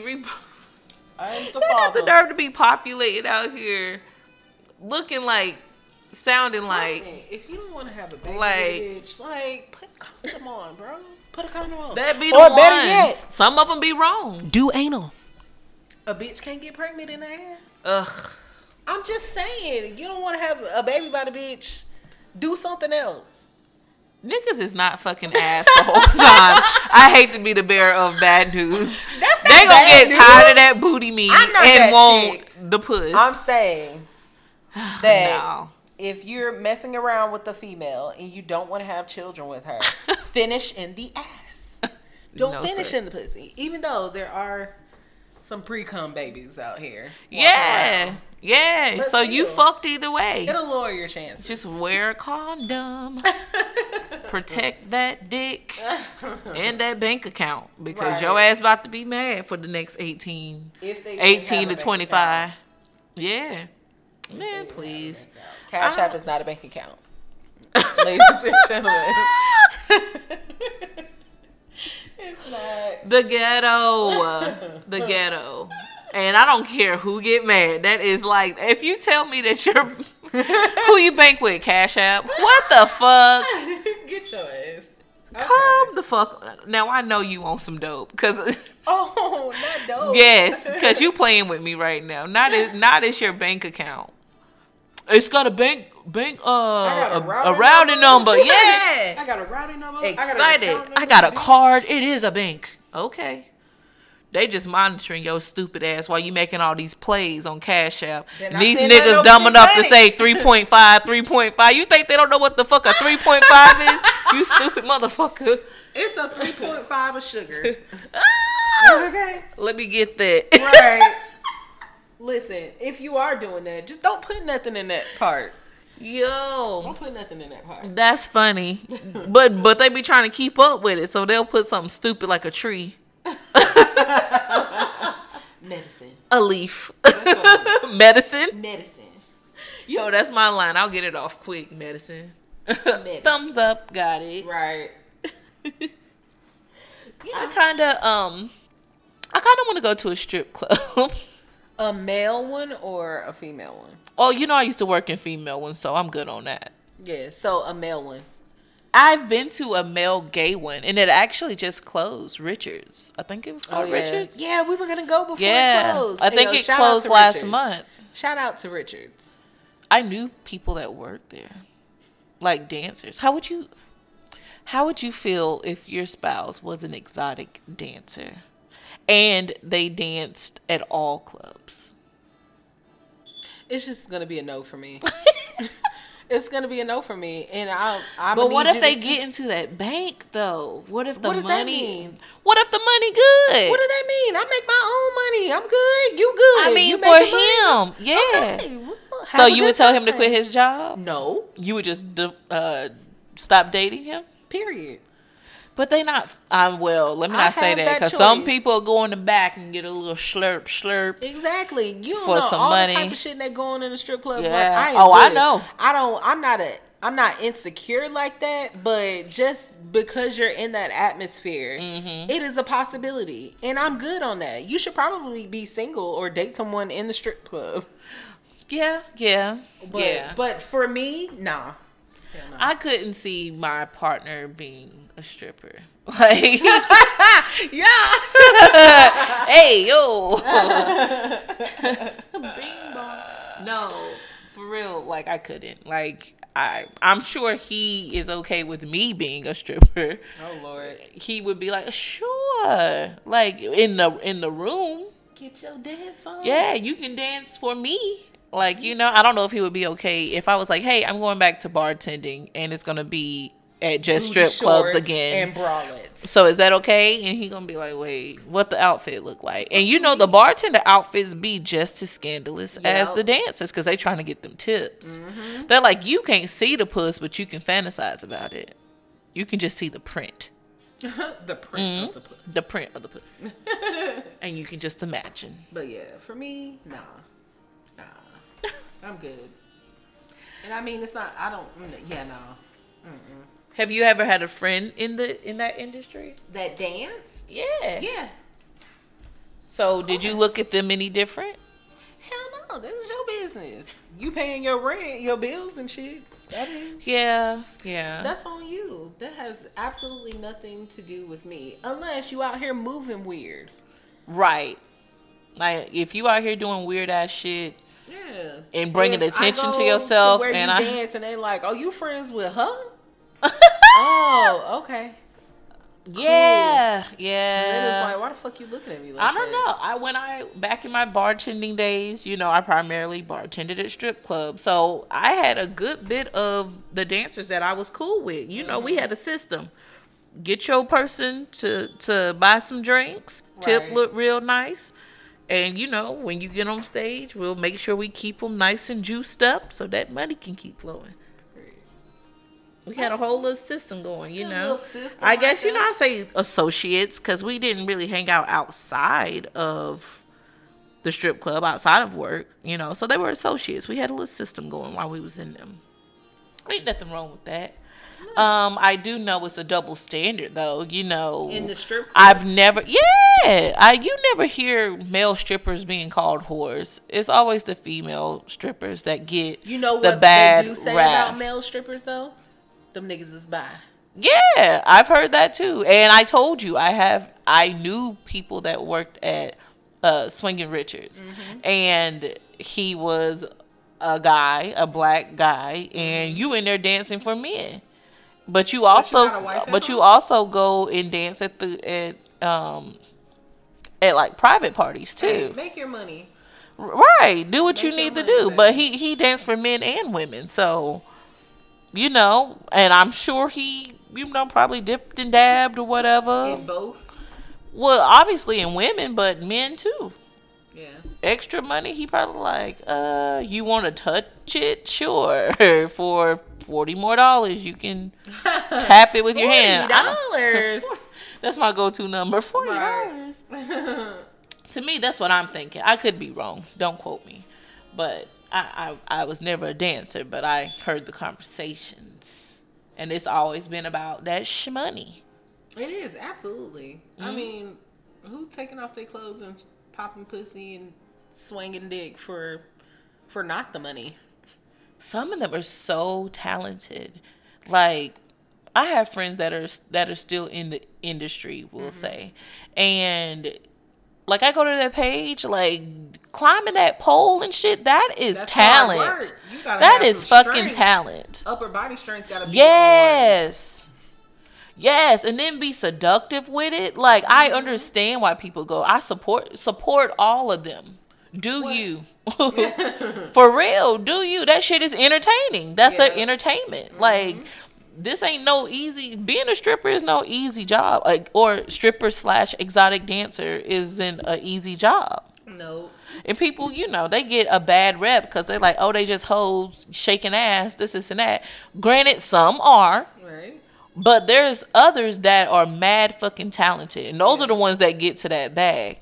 got the nerve to be populated out here, looking like, sounding like. If you don't want to have a baby, bitch, like, put a condom on, bro. Put a condom on. That be the ones. Better yet, some of them be wrong. Do anal. A bitch can't get pregnant in the ass. Ugh. I'm just saying, you don't want to have a baby by the bitch. Do something else. Niggas is not fucking ass the whole time. I hate to be the bearer of bad news. That's not they gonna get tired of that booty meat and want the puss. I'm saying that if you're messing around with a female and you don't want to have children with her, finish in the ass. Don't finish in the pussy. Even though there are some pre-cum babies out here. Yeah. Around. Yeah, but so you fucked either way. It'll lower your chances. Just wear a condom. Protect that dick and that bank account because your ass about to be mad for the next 18 to 25. Yeah. Man, please. Cash App is not a bank account. Ladies and gentlemen. It's not. The ghetto. The ghetto. And I don't care who get mad. That is like, if you tell me that you're, who you bank with, Cash App, what the fuck? Get your ass. Come the fuck. Now, I know you want some dope. Cause, oh, not dope. Yes, because you playing with me right now. Not as your bank account. It's got a bank a routing number. Yeah. I got a routing number. Excited. I got a card. It is a bank. Okay. They just monitoring your stupid ass while you making all these plays on Cash App. And these niggas dumb enough to say 3.5, 3.5. You think they don't know what the fuck a 3.5 is? You stupid motherfucker. It's a 3.5 of sugar. Okay. Let me get that. Right. Listen, if you are doing that, just don't put nothing in that part. Yo. Don't put nothing in that part. That's funny. But they be trying to keep up with it, so they'll put something stupid like a tree. Medicine. A leaf. Medicine. Yo, that's my line. I'll get it off quick. Medicine. Thumbs up. Got it. Right. I kind of want to go to a strip club. A male one or a female one? Oh, you know I used to work in female ones, so I'm good on that. Yeah. So a male one. I've been to a male gay one, and it actually just closed. Richards. I think it was called Richards. Yeah, we were going to go before it closed. I think it closed last month. Shout out to Richards. I knew people that worked there, like dancers. How would you feel if your spouse was an exotic dancer and they danced at all clubs? It's just gonna be a no for me. It's gonna be a no for me, and I'm. But what if they get into that bank though? What if the money? What does that mean? What if the money good? What does that mean? I make my own money. I'm good. You good? I mean, for him, yeah. Okay. So you would tell him to quit his job? No. You would just stop dating him? Period. But they not. Well, let me not say that because some people go in the back and get a little slurp. Exactly. You don't know all the type of shit that going in the strip clubs. Yeah. Like, I know. I'm not insecure like that. But just because you're in that atmosphere, mm-hmm. it is a possibility, and I'm good on that. You should probably be single or date someone in the strip club. Yeah. But for me, nah. No. I couldn't see my partner being a stripper. Like, yeah. Hey, yo. Bing bong. No, for real. Like, I couldn't. Like, I'm sure he is okay with me being a stripper. Oh Lord. He would be like, sure. Like in the room. Get your dance on. Yeah, you can dance for me. Like, you know, I don't know if he would be okay if I was like, hey, I'm going back to bartending and it's going to be at just strip clubs again. And bralettes. So is that okay? And he going to be like, wait, what the outfit look like? And you know, the bartender outfits be just as scandalous as the dancers because they trying to get them tips. Mm-hmm. They're like, you can't see the puss, but you can fantasize about it. You can just see the print. The print of the puss. The print of the puss. And you can just imagine. But yeah, for me, nah. I'm good. And I mean, it's not, I don't, yeah, no. Mm-mm. Have you ever had a friend in that industry? That danced? Yeah. Yeah. So did you look at them any different? Hell no. That was your business. You paying your rent, your bills and shit. That is. Yeah. Yeah. That's on you. That has absolutely nothing to do with me. Unless you out here moving weird. Right. Like, if you out here doing weird ass shit. Yeah. And bringing attention to yourself. To where and you dance and they like, oh, you friends with her? Oh, okay. Cool. Yeah. Yeah. And then it's like, why the fuck you looking at me like that? I don't know. Back in my bartending days, you know, I primarily bartended at strip clubs. So I had a good bit of the dancers that I was cool with. You know, we had a system. Get your person to buy some drinks. Right. Tip look real nice. And, you know, when you get on stage, we'll make sure we keep them nice and juiced up so that money can keep flowing. We had a whole little system going, you know. I guess, you know, I say associates because we didn't really hang out outside of the strip club, outside of work, you know. So they were associates. We had a little system going while we was in them. Ain't nothing wrong with that. I do know it's a double standard though, you know. In the strip club. You never hear male strippers being called whores. It's always the female strippers that get the bad rap. You know what they do say about male strippers though? Them niggas is bi. Yeah, I've heard that too. And I told you, I knew people that worked at Swinging Richards. Mm-hmm. And he was a black guy, and you in there dancing for men. But you also go and dance at like private parties too. Hey, make your money. Right. Do what you need to do. Baby. But he danced for men and women. So, you know, and I'm sure he, you know, probably dipped and dabbed or whatever. In both. Well, obviously in women, but men too. Yeah. Extra money, he probably like, you want to touch it? Sure. For $40 more, you can tap it with your hand. $40. That's my go-to number. $40. To me, that's what I'm thinking. I could be wrong. Don't quote me. But I was never a dancer, but I heard the conversations, and it's always been about that shmoney. It is absolutely. Mm-hmm. I mean, who's taking off their clothes and popping pussy and swinging dick for not the money? Some of them are so talented. Like, I have friends that are still in the industry, we'll say, and like I go to their page, like climbing that pole and shit. That is talent. That is fucking talent. Upper body strength gotta be. Yes. Yes, and then be seductive with it. Like, I understand why people go. I support all of them. Do what? You. For real, do you. That shit is entertaining. That's an entertainment. Mm-hmm. Like, this ain't no easy. Being a stripper is no easy job. Like, or stripper/exotic dancer isn't an easy job. No. And people, you know, they get a bad rep because they're like, oh, they just hoes shaking ass, this and that. Granted, some are. Right. But there's others that are mad fucking talented. And those are the ones that get to that bag.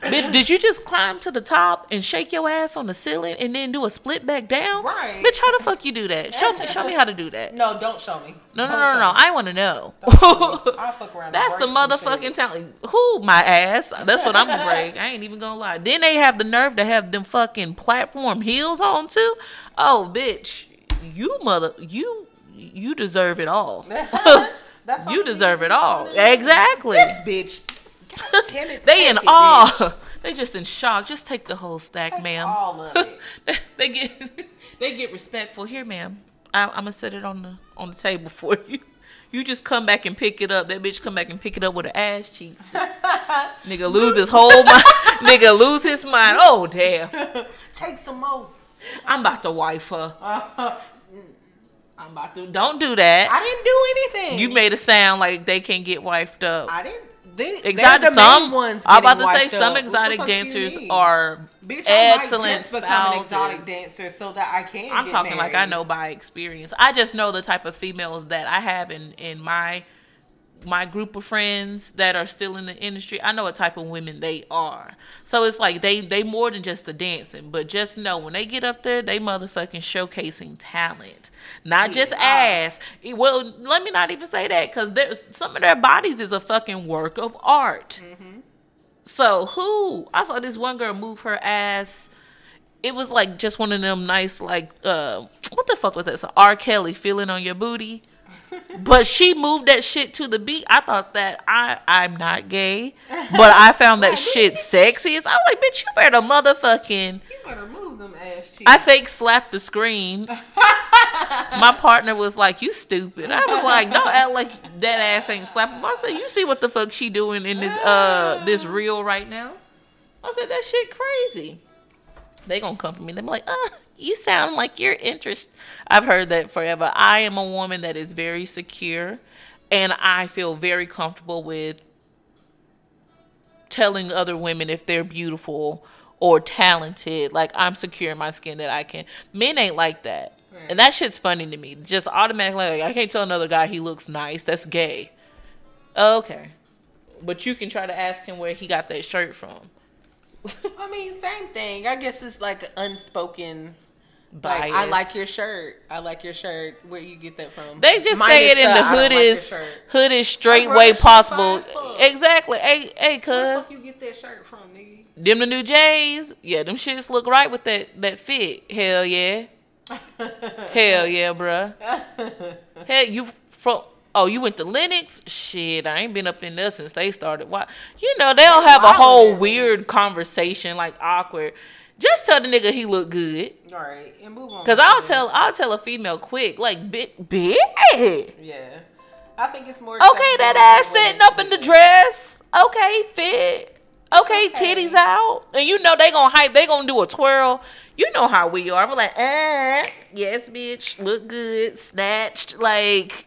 Bitch, did you just climb to the top and shake your ass on the ceiling and then do a split back down? Right. Bitch, how the fuck you do that? Show me how to do that. No, don't show me. No. I want to know. I'll fuck around. That's the motherfucking talent. Who, my ass? That's what I'm going to break. I ain't even going to lie. Then they have the nerve to have them fucking platform heels on too? Oh, bitch. You deserve it all. That's you deserve it all. Exactly. This bitch. They in awe. Bitch. They just in shock. Just take the whole stack, ma'am. All of it. they get respectful. Here, ma'am. I'm gonna set it on the table for you. You just come back and pick it up. That bitch come back and pick it up with her ass cheeks. Just, nigga lose his whole mind. Nigga lose his mind. Oh damn. Take some more. I'm about to wife her. I'm about to. Don't do that. I didn't do anything. You made it sound like they can't get wifed up. I didn't. Exotic, some ones. I'm about to say some exotic dancers are excellent spouses. Bitch, I might just become an exotic dancer so that I can. I'm talking like I know by experience. I just know the type of females that I have in my group of friends that are still in the industry. I know what type of women they are. So it's like they more than just the dancing, but just know when they get up there, they motherfucking showcasing talent, not just ass. Well, let me not even say that because there's some of their bodies is a fucking work of art. Mm-hmm. So I saw this one girl move her ass. It was like just one of them nice, like, what the fuck was that? So R. Kelly feeling on your booty. But she moved that shit to the beat. I thought that I'm not gay, but I found that shit sexy. So I was like, bitch, you better motherfucking. You better move them ass cheeks. I fake slapped the screen. My partner was like, you stupid. I was like, don't act like that ass ain't slapping. I said, you see what the fuck she doing in this reel right now? I said, that shit crazy. They gonna come for me. They be like, you sound like you're interested. I've heard that forever. I am a woman that is very secure, and I feel very comfortable with telling other women if they're beautiful or talented. Like, I'm secure in my skin that I can. Men ain't like that. Right. And that shit's funny to me. Just automatically, like, I can't tell another guy he looks nice. That's gay. Okay. But you can try to ask him where he got that shirt from. I mean, same thing. I guess it's like unspoken bias. Like, I like your shirt. I like your shirt. Where you get that from? They just say it in the hoodest straight way possible. Exactly. Hey, cuz. Where the fuck you get that shirt from, nigga? Them the new J's. Yeah, them shits look right with that fit. Hell yeah. Hell yeah, bruh. Hell, you from... Oh, you went to Lenox? Shit, I ain't been up in there since they started. Why? You know, they don't have a whole weird conversation, like awkward. Just tell the nigga he look good. All right, and move on. Because I'll tell a female quick, like, bitch. Yeah. I think it's more. Okay, that ass sitting up in the dress. Okay, fit. Okay, titties out. And you know they going to hype. They going to do a twirl. You know how we are. We're like, yes, bitch. Look good. Snatched. Like...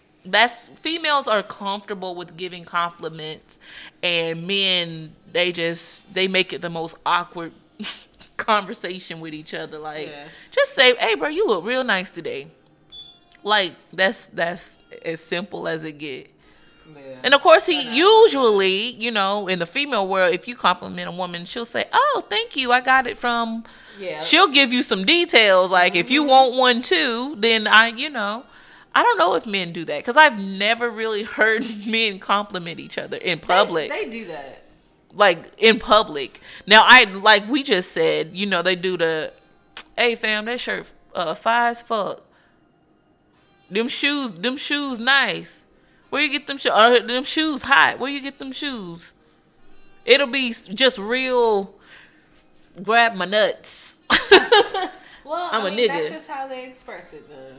females are comfortable with giving compliments, and men, they make it the most awkward conversation with each other. Like, just say, hey, bro, you look real nice today. Like, that's as simple as it get. Yeah. And of course, usually, you know, in the female world, if you compliment a woman, she'll say, oh, thank you. I got it from, she'll give you some details. Like, if you want one too, then I don't know if men do that because I've never really heard men compliment each other in public. They do that. Like, in public. Now, like we just said, you know, they do the, hey, fam, that shirt fire as fuck. Them shoes nice. Where you get them shoes? Them shoes hot. Where you get them shoes? It'll be just real grab my nuts. Well, I mean, that's just how they express it, though.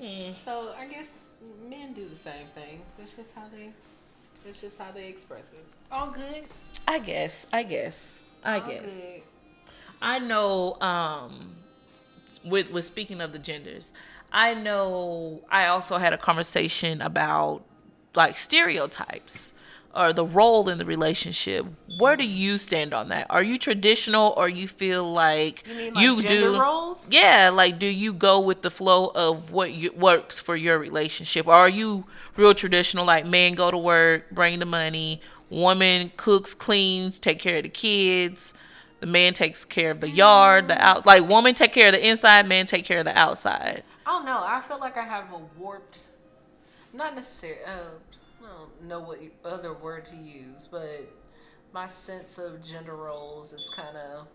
Mm. So I guess men do the same thing. That's just how they express it. All good. I guess. I know, with speaking of the genders, I know I also had a conversation about like stereotypes or the role in the relationship. Where do you stand on that? Are you traditional, or you feel like you, mean like you gender do roles? Yeah, like do you go with the flow of what works for your relationship? Or are you real traditional, like men go to work, bring the money, woman cooks, cleans, take care of the kids, the man takes care of the yard, the out, like woman take care of the inside, man take care of the outside? Oh no, I feel like I have a warped, not necessarily, I don't know what other word to use, but my sense of gender roles is kind of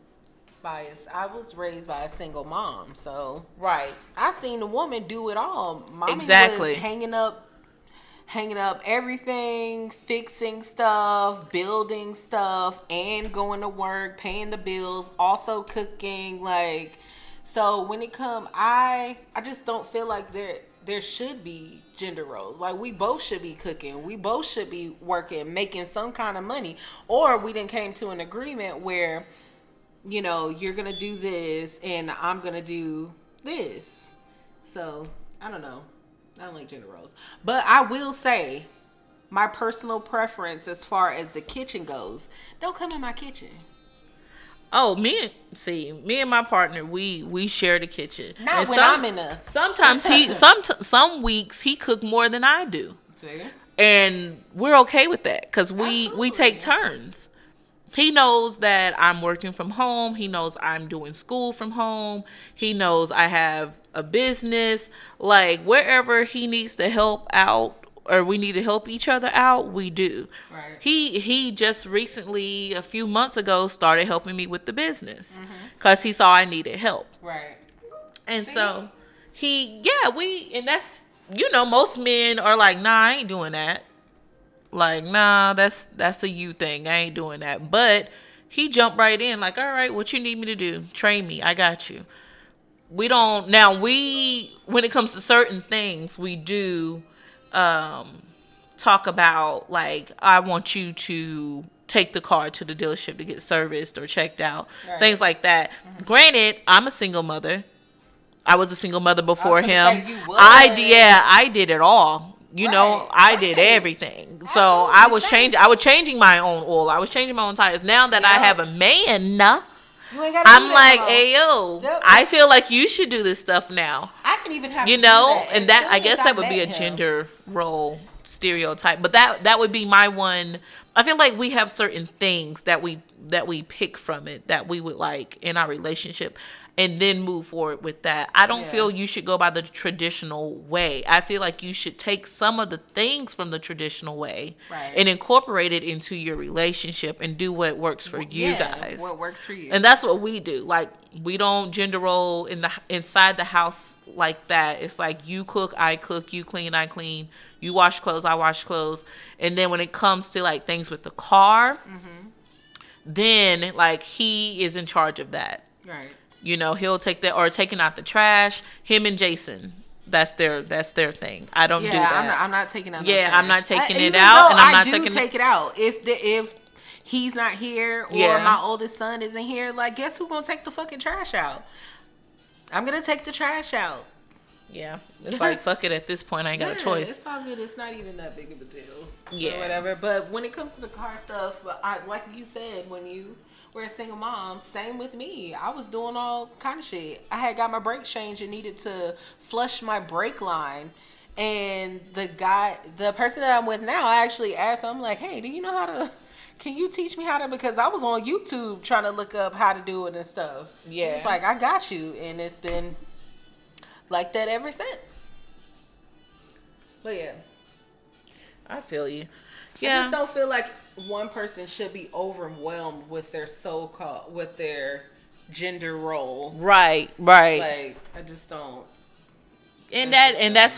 biased. I was raised by a single mom, so right. I seen the woman do it all. Mommy exactly. was hanging up everything, fixing stuff, building stuff, and going to work, paying the bills, also cooking. Like, so when it come, I just don't feel like there should be gender roles. Like, we both should be cooking, we both should be working, making some kind of money, or we didn't came to an agreement where, you know, you're gonna do this and I'm gonna do this. So I don't know, I don't like gender roles. But I will say my personal preference as far as the kitchen goes, don't come in my kitchen. Oh, me and my partner, we share the kitchen. Not and when I'm in a... Sometimes he... Some weeks he cook more than I do. See? And we're okay with that because we take turns. He knows that I'm working from home. He knows I'm doing school from home. He knows I have a business. Like, wherever he needs to help out or we need to help each other out, we do. Right. He just recently, a few months ago, started helping me with the business because he saw I needed help. Right. And so and that's, you know, most men are like, nah, I ain't doing that. Like, nah, that's a you thing. I ain't doing that. But he jumped right in like, all right, what you need me to do? Train me. I got you. We don't, now we, when it comes to certain things, we do talk about, like, I want you to take the car to the dealership to get serviced or checked out, right. Things like that. Mm-hmm. Granted, I'm a single mother. I was a single mother before him. I did it all. You right. know, I did everything. Absolutely. So I was changing my own oil. I was changing my own tires. Now that I have a man, I'm like, ayo, I feel like you should do this stuff now. I didn't even have to do that. And that, I guess that would be a gender role stereotype. But that would be my one. I feel like we have certain things that we pick from it that we would like in our relationship and then move forward with that. I don't feel you should go by the traditional way. I feel like you should take some of the things from the traditional way and incorporate it into your relationship and do what works for you guys. What works for you. And that's what we do. Like, we don't gender role inside the house like that. It's like, you cook, I cook, you clean, I clean, you wash clothes, I wash clothes. And then when it comes to like things with the car, then like he is in charge of that. Right. You know, he'll take that, or taking out the trash. Him and Jason, that's their thing. I don't do that. I'm not taking out. Yeah, the trash. I'm not taking it out, and I'm not taking. I do take it out if he's not here or my oldest son isn't here. Like, guess who's gonna take the fucking trash out? I'm gonna take the trash out. Yeah, it's like, fuck it. At this point, I ain't got a choice. It's all good. It's not even that big of a deal. Yeah, or whatever. But when it comes to the car stuff, like you said, when you. We're a single mom. Same with me. I was doing all kind of shit. I had got my brake changed and needed to flush my brake line. And the person that I'm with now, I actually asked him, I'm like, hey, can you teach me how to, because I was on YouTube trying to look up how to do it and stuff. Yeah. It's like, I got you. And it's been like that ever since. But yeah. I feel you. Yeah. I just don't feel like one person should be overwhelmed with their their gender role. Right. Like, I just don't. That's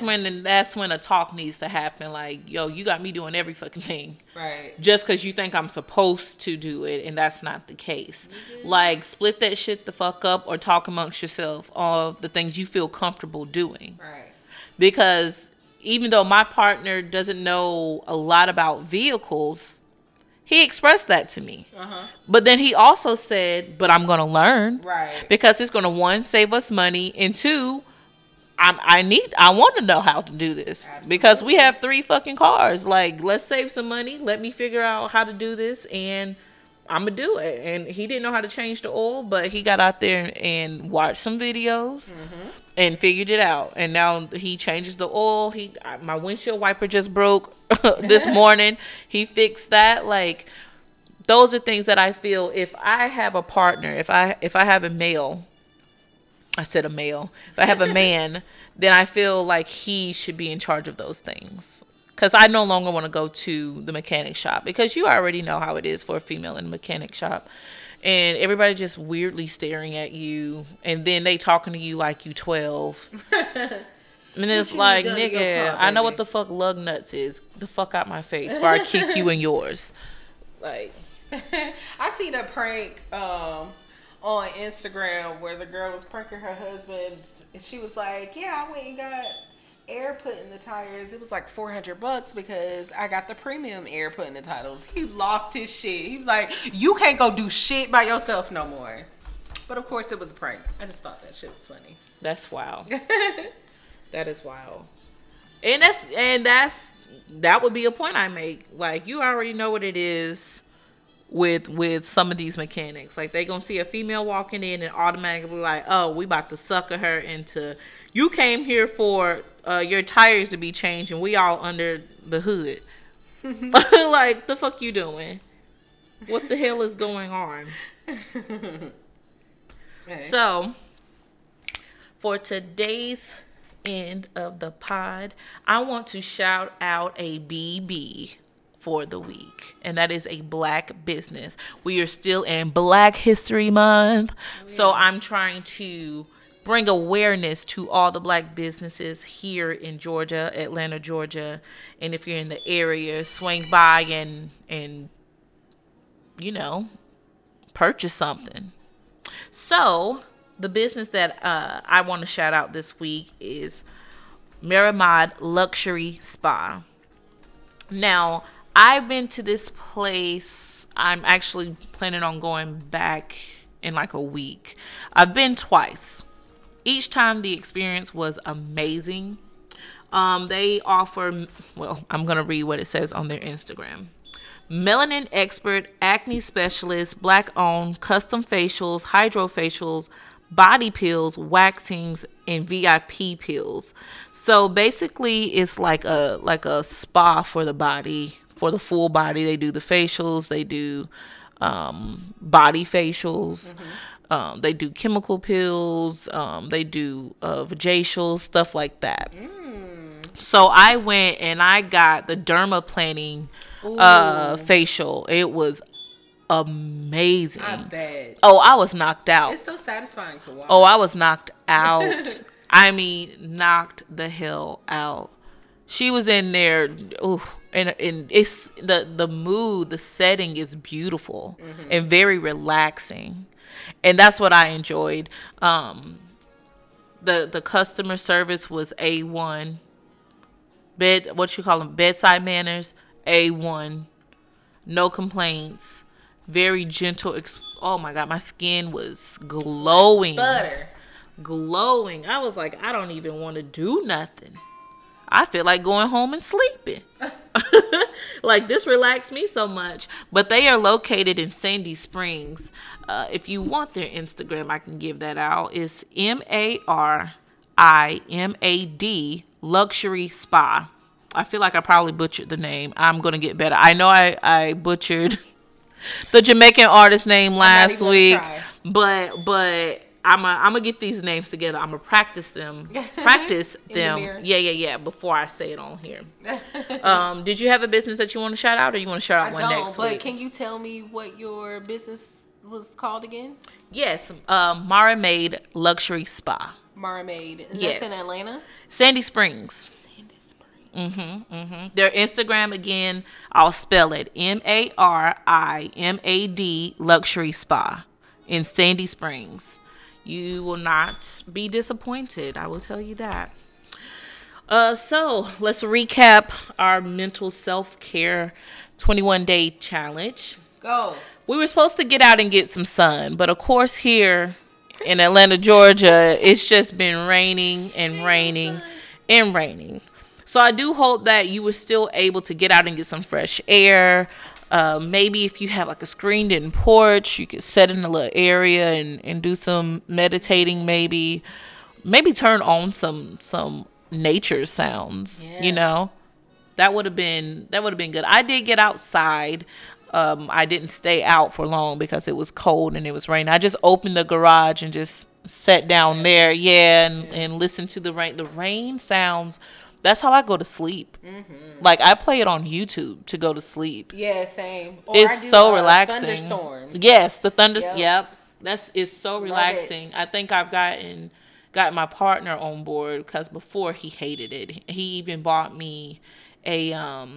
when a talk needs to happen. Like, yo, you got me doing every fucking thing. Right. Just because you think I'm supposed to do it, and that's not the case. Mm-hmm. Like, split that shit the fuck up, or talk amongst yourself of the things you feel comfortable doing. Right. Because even though my partner doesn't know a lot about vehicles, He expressed that to me. Uh-huh. But then he also said, but I'm going to learn. Right. Because it's going to, one, save us money. And two, I want to know how to do this. Absolutely. Because we have 3 fucking cars. Like, let's save some money. Let me figure out how to do this. And I'm going to do it. And he didn't know how to change the oil. But he got out there and watched some videos. Mm-hmm. And figured it out. And now he changes the oil. My windshield wiper just broke this morning. He fixed that. Like, those are things that I feel if I have a partner, if I have a male, I said a male, if I have a man, then I feel like he should be in charge of those things. Because I no longer want to go to the mechanic shop. Because you already know how it is for a female in a mechanic shop. And everybody just weirdly staring at you. And then they talking to you like you 12. And it's like, nigga, I know what the fuck lug nuts is. The fuck out my face before I kick you in yours. Like. I seen a prank on Instagram where the girl was pranking her husband. And she was like, yeah, I went and got air put in the tires. It was like $400 because I got the premium air put in the titles. He lost his shit. He was like, you can't go do shit by yourself no more. But of course it was a prank. I just thought that shit was funny. That's wild. That is wild. And that would be a point I make. Like, you already know what it is with some of these mechanics. Like, they gonna see a female walking in and automatically like, oh, we about to sucker her into, you came here for your tires to be changed and we all under the hood. Like, the fuck you doing? What the hell is going on? Okay. So for today's end of the pod, I want to shout out a BB for the week, and that is a black business. We are still in Black History Month. Oh, yeah. So I'm trying to bring awareness to all the black businesses here in Georgia, Atlanta, Georgia. And if you're in the area, swing by and you know, purchase something. So the business that I want to shout out this week is Marimaid Luxury Spa. Now, I've been to this place. I'm actually planning on going back in like a week. I've been twice. Each time the experience was amazing. They offer, well, I'm going to read what it says on their Instagram. Melanin expert, acne specialist, black owned, custom facials, hydrofacials, body pills, waxings, and VIP pills. So basically it's like a spa for the body, for the full body. They do the facials, they do body facials. Mm-hmm. They do chemical pills. They do vajacials, stuff like that. Mm. So I went and I got the dermaplaning facial. It was amazing. I bet. Oh, I was knocked out. It's so satisfying to watch. Oh, I was knocked out. I mean, knocked the hell out. She was in there, and it's the mood, the setting is beautiful, mm-hmm. and very relaxing. And that's what I enjoyed. The customer service was A1. Bedside manners, A1. No complaints. Very gentle. Oh my God, my skin was glowing. Butter. Glowing. I was like, I don't even want to do nothing. I feel like going home and sleeping. Like, this relaxed me so much. But they are located in Sandy Springs. If you want their Instagram, I can give that out. It's Marimaid Luxury Spa. I feel like I probably butchered the name. I'm going to get better. I know I butchered the Jamaican artist name last week. But I'm gonna get these names together. I'm gonna practice them. The yeah. Before I say it on here. Did you have a business that you want to shout out, or you want to shout out next week? But can you tell me what your business was called again? Yes, Marimaid Luxury Spa. Marimaid. Yes. That's in Atlanta. Sandy Springs. Mm-hmm. Their Instagram again. I'll spell it: Marimaid Luxury Spa in Sandy Springs. You will not be disappointed. I will tell you that. So let's recap our mental self-care 21-day challenge. Let's go. We were supposed to get out and get some sun, but of course here in Atlanta, Georgia, it's just been raining and raining and raining. So I do hope that you were still able to get out and get some fresh air. Maybe if you have like a screened-in porch, you could sit in a little area and do some meditating. Maybe turn on some nature sounds. Yeah. You know, that would have been good. I did get outside. I didn't stay out for long because it was cold and it was raining. I just opened the garage and just sat down there. Yeah, and listened to the rain. The rain sounds. That's how I go to sleep. Mm-hmm. Like, I play it on YouTube to go to sleep. Yeah, same. Or it's so relaxing. Thunderstorms. Yes, the thunderstorms. Yep. It's so relaxing. I think I've got my partner on board because before he hated it. He even bought me a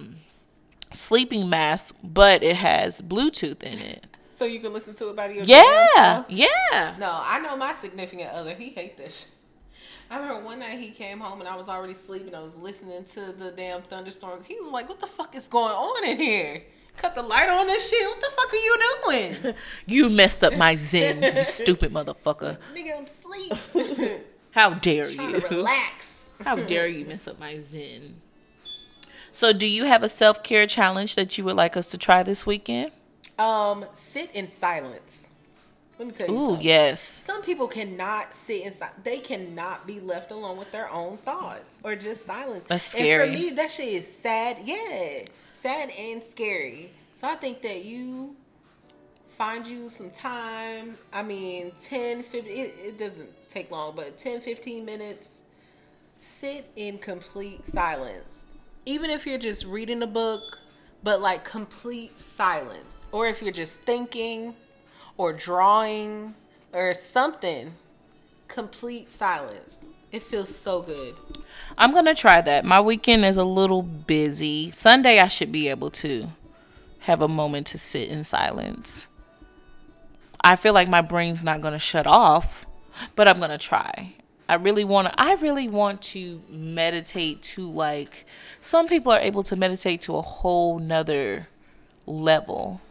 sleeping mask, but it has Bluetooth in it. So you can listen to it by your phone? Yeah. No, I know my significant other. He hates this shit. I remember one night he came home and I was already sleeping. I was listening to the damn thunderstorms. He was like, "What the fuck is going on in here? Cut the light on this shit. What the fuck are you doing? You messed up my zen, you stupid motherfucker. Nigga, I'm asleep." How dare you? To relax. How dare you mess up my zen? So do you have a self-care challenge that you would like us to try this weekend? Sit in silence. Let me tell you something. Yes. Some people cannot sit inside. They cannot be left alone with their own thoughts or just silence. That's scary. And for me, that shit is sad. Yeah. Sad and scary. So I think that you find you some time. I mean, 10, 15, it doesn't take long, but 10, 15 minutes. Sit in complete silence. Even if you're just reading a book, but like complete silence. Or if you're just thinking or drawing or something, complete silence. It feels so good. I'm going to try that. My weekend is a little busy. Sunday, I should be able to have a moment to sit in silence. I feel like my brain's not going to shut off, but I'm going to try. I really want to meditate to, like, some people are able to meditate to a whole nother level.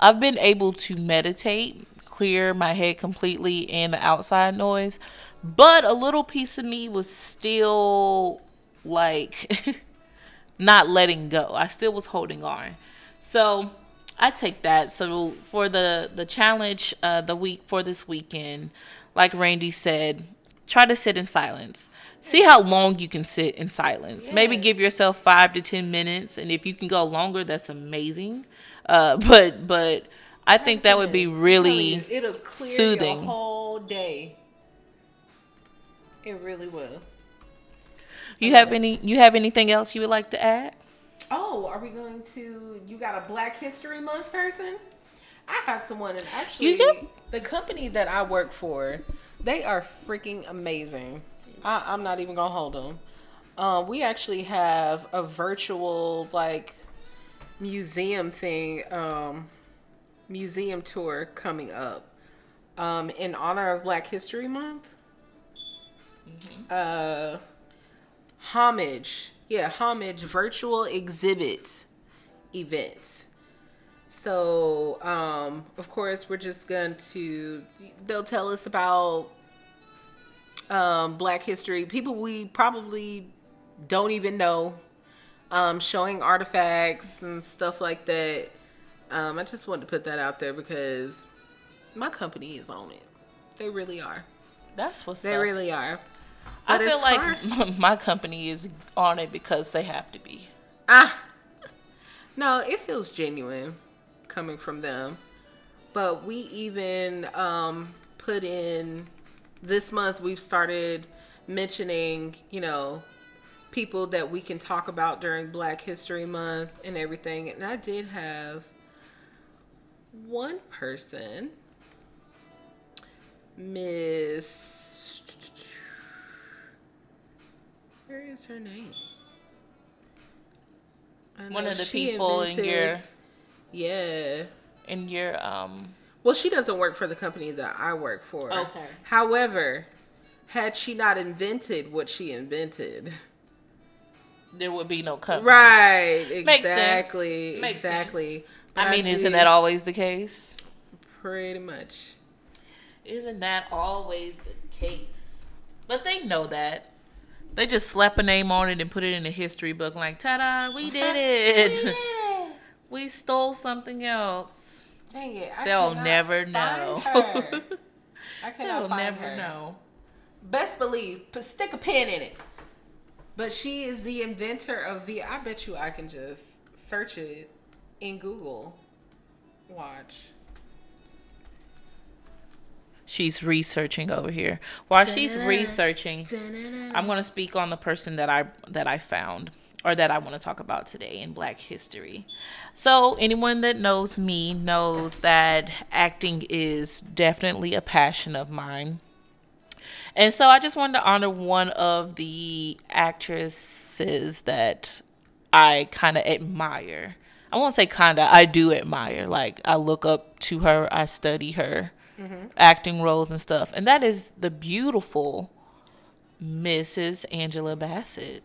I've been able to meditate, clear my head completely and the outside noise, but a little piece of me was still like not letting go. I still was holding on. So I take that. So for the challenge, the week for this weekend, like Randy said, try to sit in silence. See how long you can sit in silence. Yeah. Maybe give yourself 5 to 10 minutes. And if you can go longer, that's amazing. But I think that would be really soothing. It'll clear your whole day. It really will. You have anything else you would like to add? Oh, are we going to, you got a Black History Month person? I have someone, and actually the company that I work for, they are freaking amazing. I'm not even going to hold them. We actually have a virtual, like, museum thing, museum tour coming up in honor of Black History Month. Mm-hmm. Homage virtual exhibit event. So, of course, we're just going to, they'll tell us about Black history, people we probably don't even know, showing artifacts and stuff like that. I just wanted to put that out there because my company is on it. They really are. That's what's up. They really are. But I feel like my company is on it because they have to be. No, it feels genuine coming from them. But we even put in, this month we've started mentioning, you know, people that we can talk about during Black History Month and everything. And I did have one person, Miss, where is her name? One of the people in your well, she doesn't work for the company that I work for. Okay. However, had she not invented what she invented, there would be no company. Right. Exactly. Makes sense. I mean, isn't that always the case? Pretty much. Isn't that always the case? But they know that. They just slap a name on it and put it in a history book like, ta-da, we did it. We did it. We stole something else. Dang it. They'll never know. I cannot find her. They'll never know. Best believe. Stick a pin in it. But she is the inventor of the... I bet you I can just search it in Google. Watch. She's researching over here. While she's researching, I'm going to speak on the person that I found or that I want to talk about today in Black history. So anyone that knows me knows that acting is definitely a passion of mine. And so I just wanted to honor one of the actresses that I kind of admire. I won't say kind of. I do admire. Like, I look up to her. I study her. Mm-hmm. Acting roles and stuff. And that is the beautiful Mrs. Angela Bassett.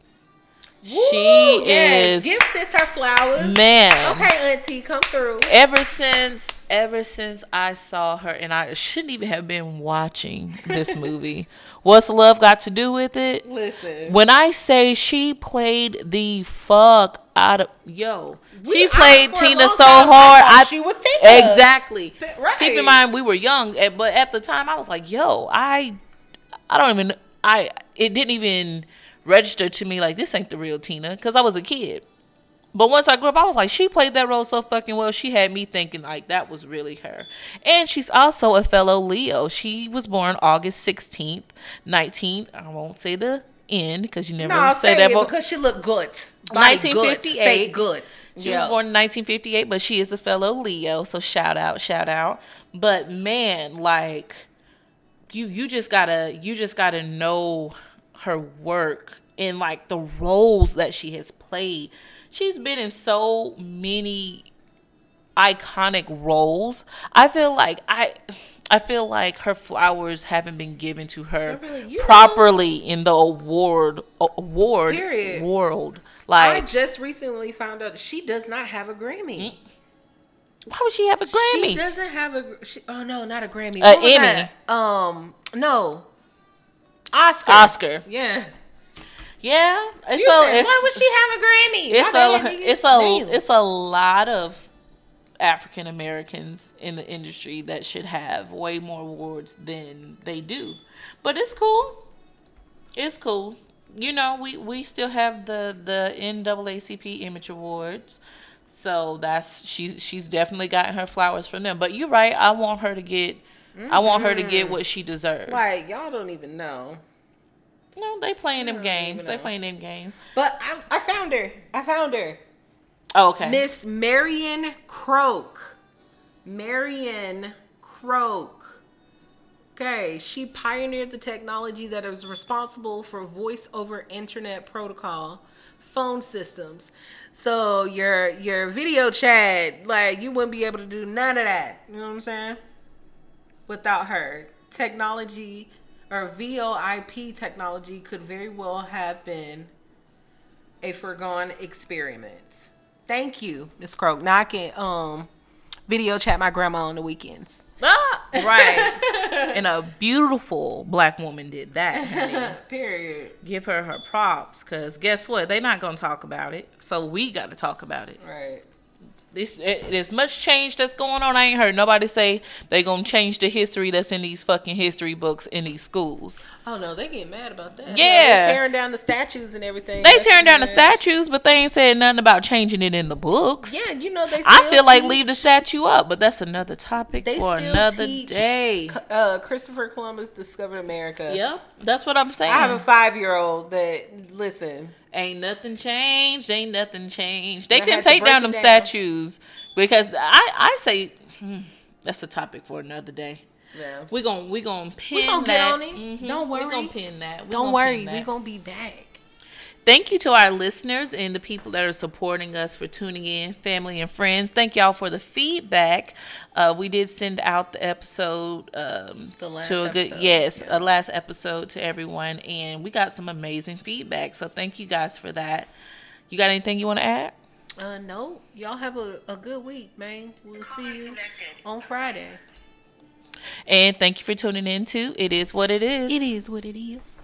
Woo, she is... Give sis her flowers. Man. Okay, auntie, come through. Ever since I saw her, and I shouldn't even have been watching this movie, What's Love Got to Do with It? Listen. When I say she played the fuck out of... Yo. She played Tina so hard. She was Tina. Exactly. Right. Keep in mind, we were young, but at the time, I was like, yo, it didn't even register to me like, this ain't the real Tina, because I was a kid. But once I grew up, I was like, she played that role so fucking well. She had me thinking like that was really her. And she's also a fellow Leo. She was born August 16th, 19... I won't say the end because you never say that. Because she looked good. 1958. Good. She was born in 1958, but she is a fellow Leo. So shout out. But man, like you just gotta know her work and like the roles that she has played. She's been in so many iconic roles. I feel like her flowers haven't been given to her properly in the award world. Like, I just recently found out she does not have a Grammy. Why would she have a Grammy? She doesn't have a. Oh no, not a Grammy. An Emmy. No. Oscar. Yeah. Yeah, why would she have a Grammy? It's a lot of African Americans in the industry that should have way more awards than they do. But it's cool. It's cool. You know, we still have the NAACP Image Awards, so that's she's definitely gotten her flowers from them. But you're right. I want her to get. Mm-hmm. I want her to get what she deserves. Like, y'all don't even know. No, they playing them games. But I found her. Oh, okay. Miss Marion Croak. Okay. She pioneered the technology that is responsible for voice over internet protocol phone systems. So your video chat, like, you wouldn't be able to do none of that. You know what I'm saying? Without her. Technology... Or VOIP technology could very well have been a foregone experiment. Thank you, Miss Croak. Now I can video chat my grandma on the weekends. Ah, right. And a beautiful black woman did that. Honey. Period. Give her props, because guess what? They're not going to talk about it, so we got to talk about it. Right. There's much change that's going on. I ain't heard nobody say they gonna change the history that's in these fucking history books in these schools. Oh no, they get mad about that. Yeah, they're tearing down the statues and everything. They tearing down the statues, but they ain't saying nothing about changing it in the books. Yeah, you know, they still like leave the statue up, but that's another topic for another day. Christopher Columbus discovered America. Yep, that's what I'm saying. I have a 5-year-old that listen. Ain't nothing changed. They can take down them statues because I say that's a topic for another day. Yeah. We're gonna pin that. Don't worry. We're gonna pin that. Don't worry. We're gonna be back. Thank you to our listeners and the people that are supporting us for tuning in, family and friends. Thank y'all for the feedback. We did send out the episode last episode to everyone, and we got some amazing feedback. So thank you guys for that. You got anything you want to add? No. Y'all have a good week, man. We'll see you on Friday. And thank you for tuning in to It Is What It Is. It is what it is.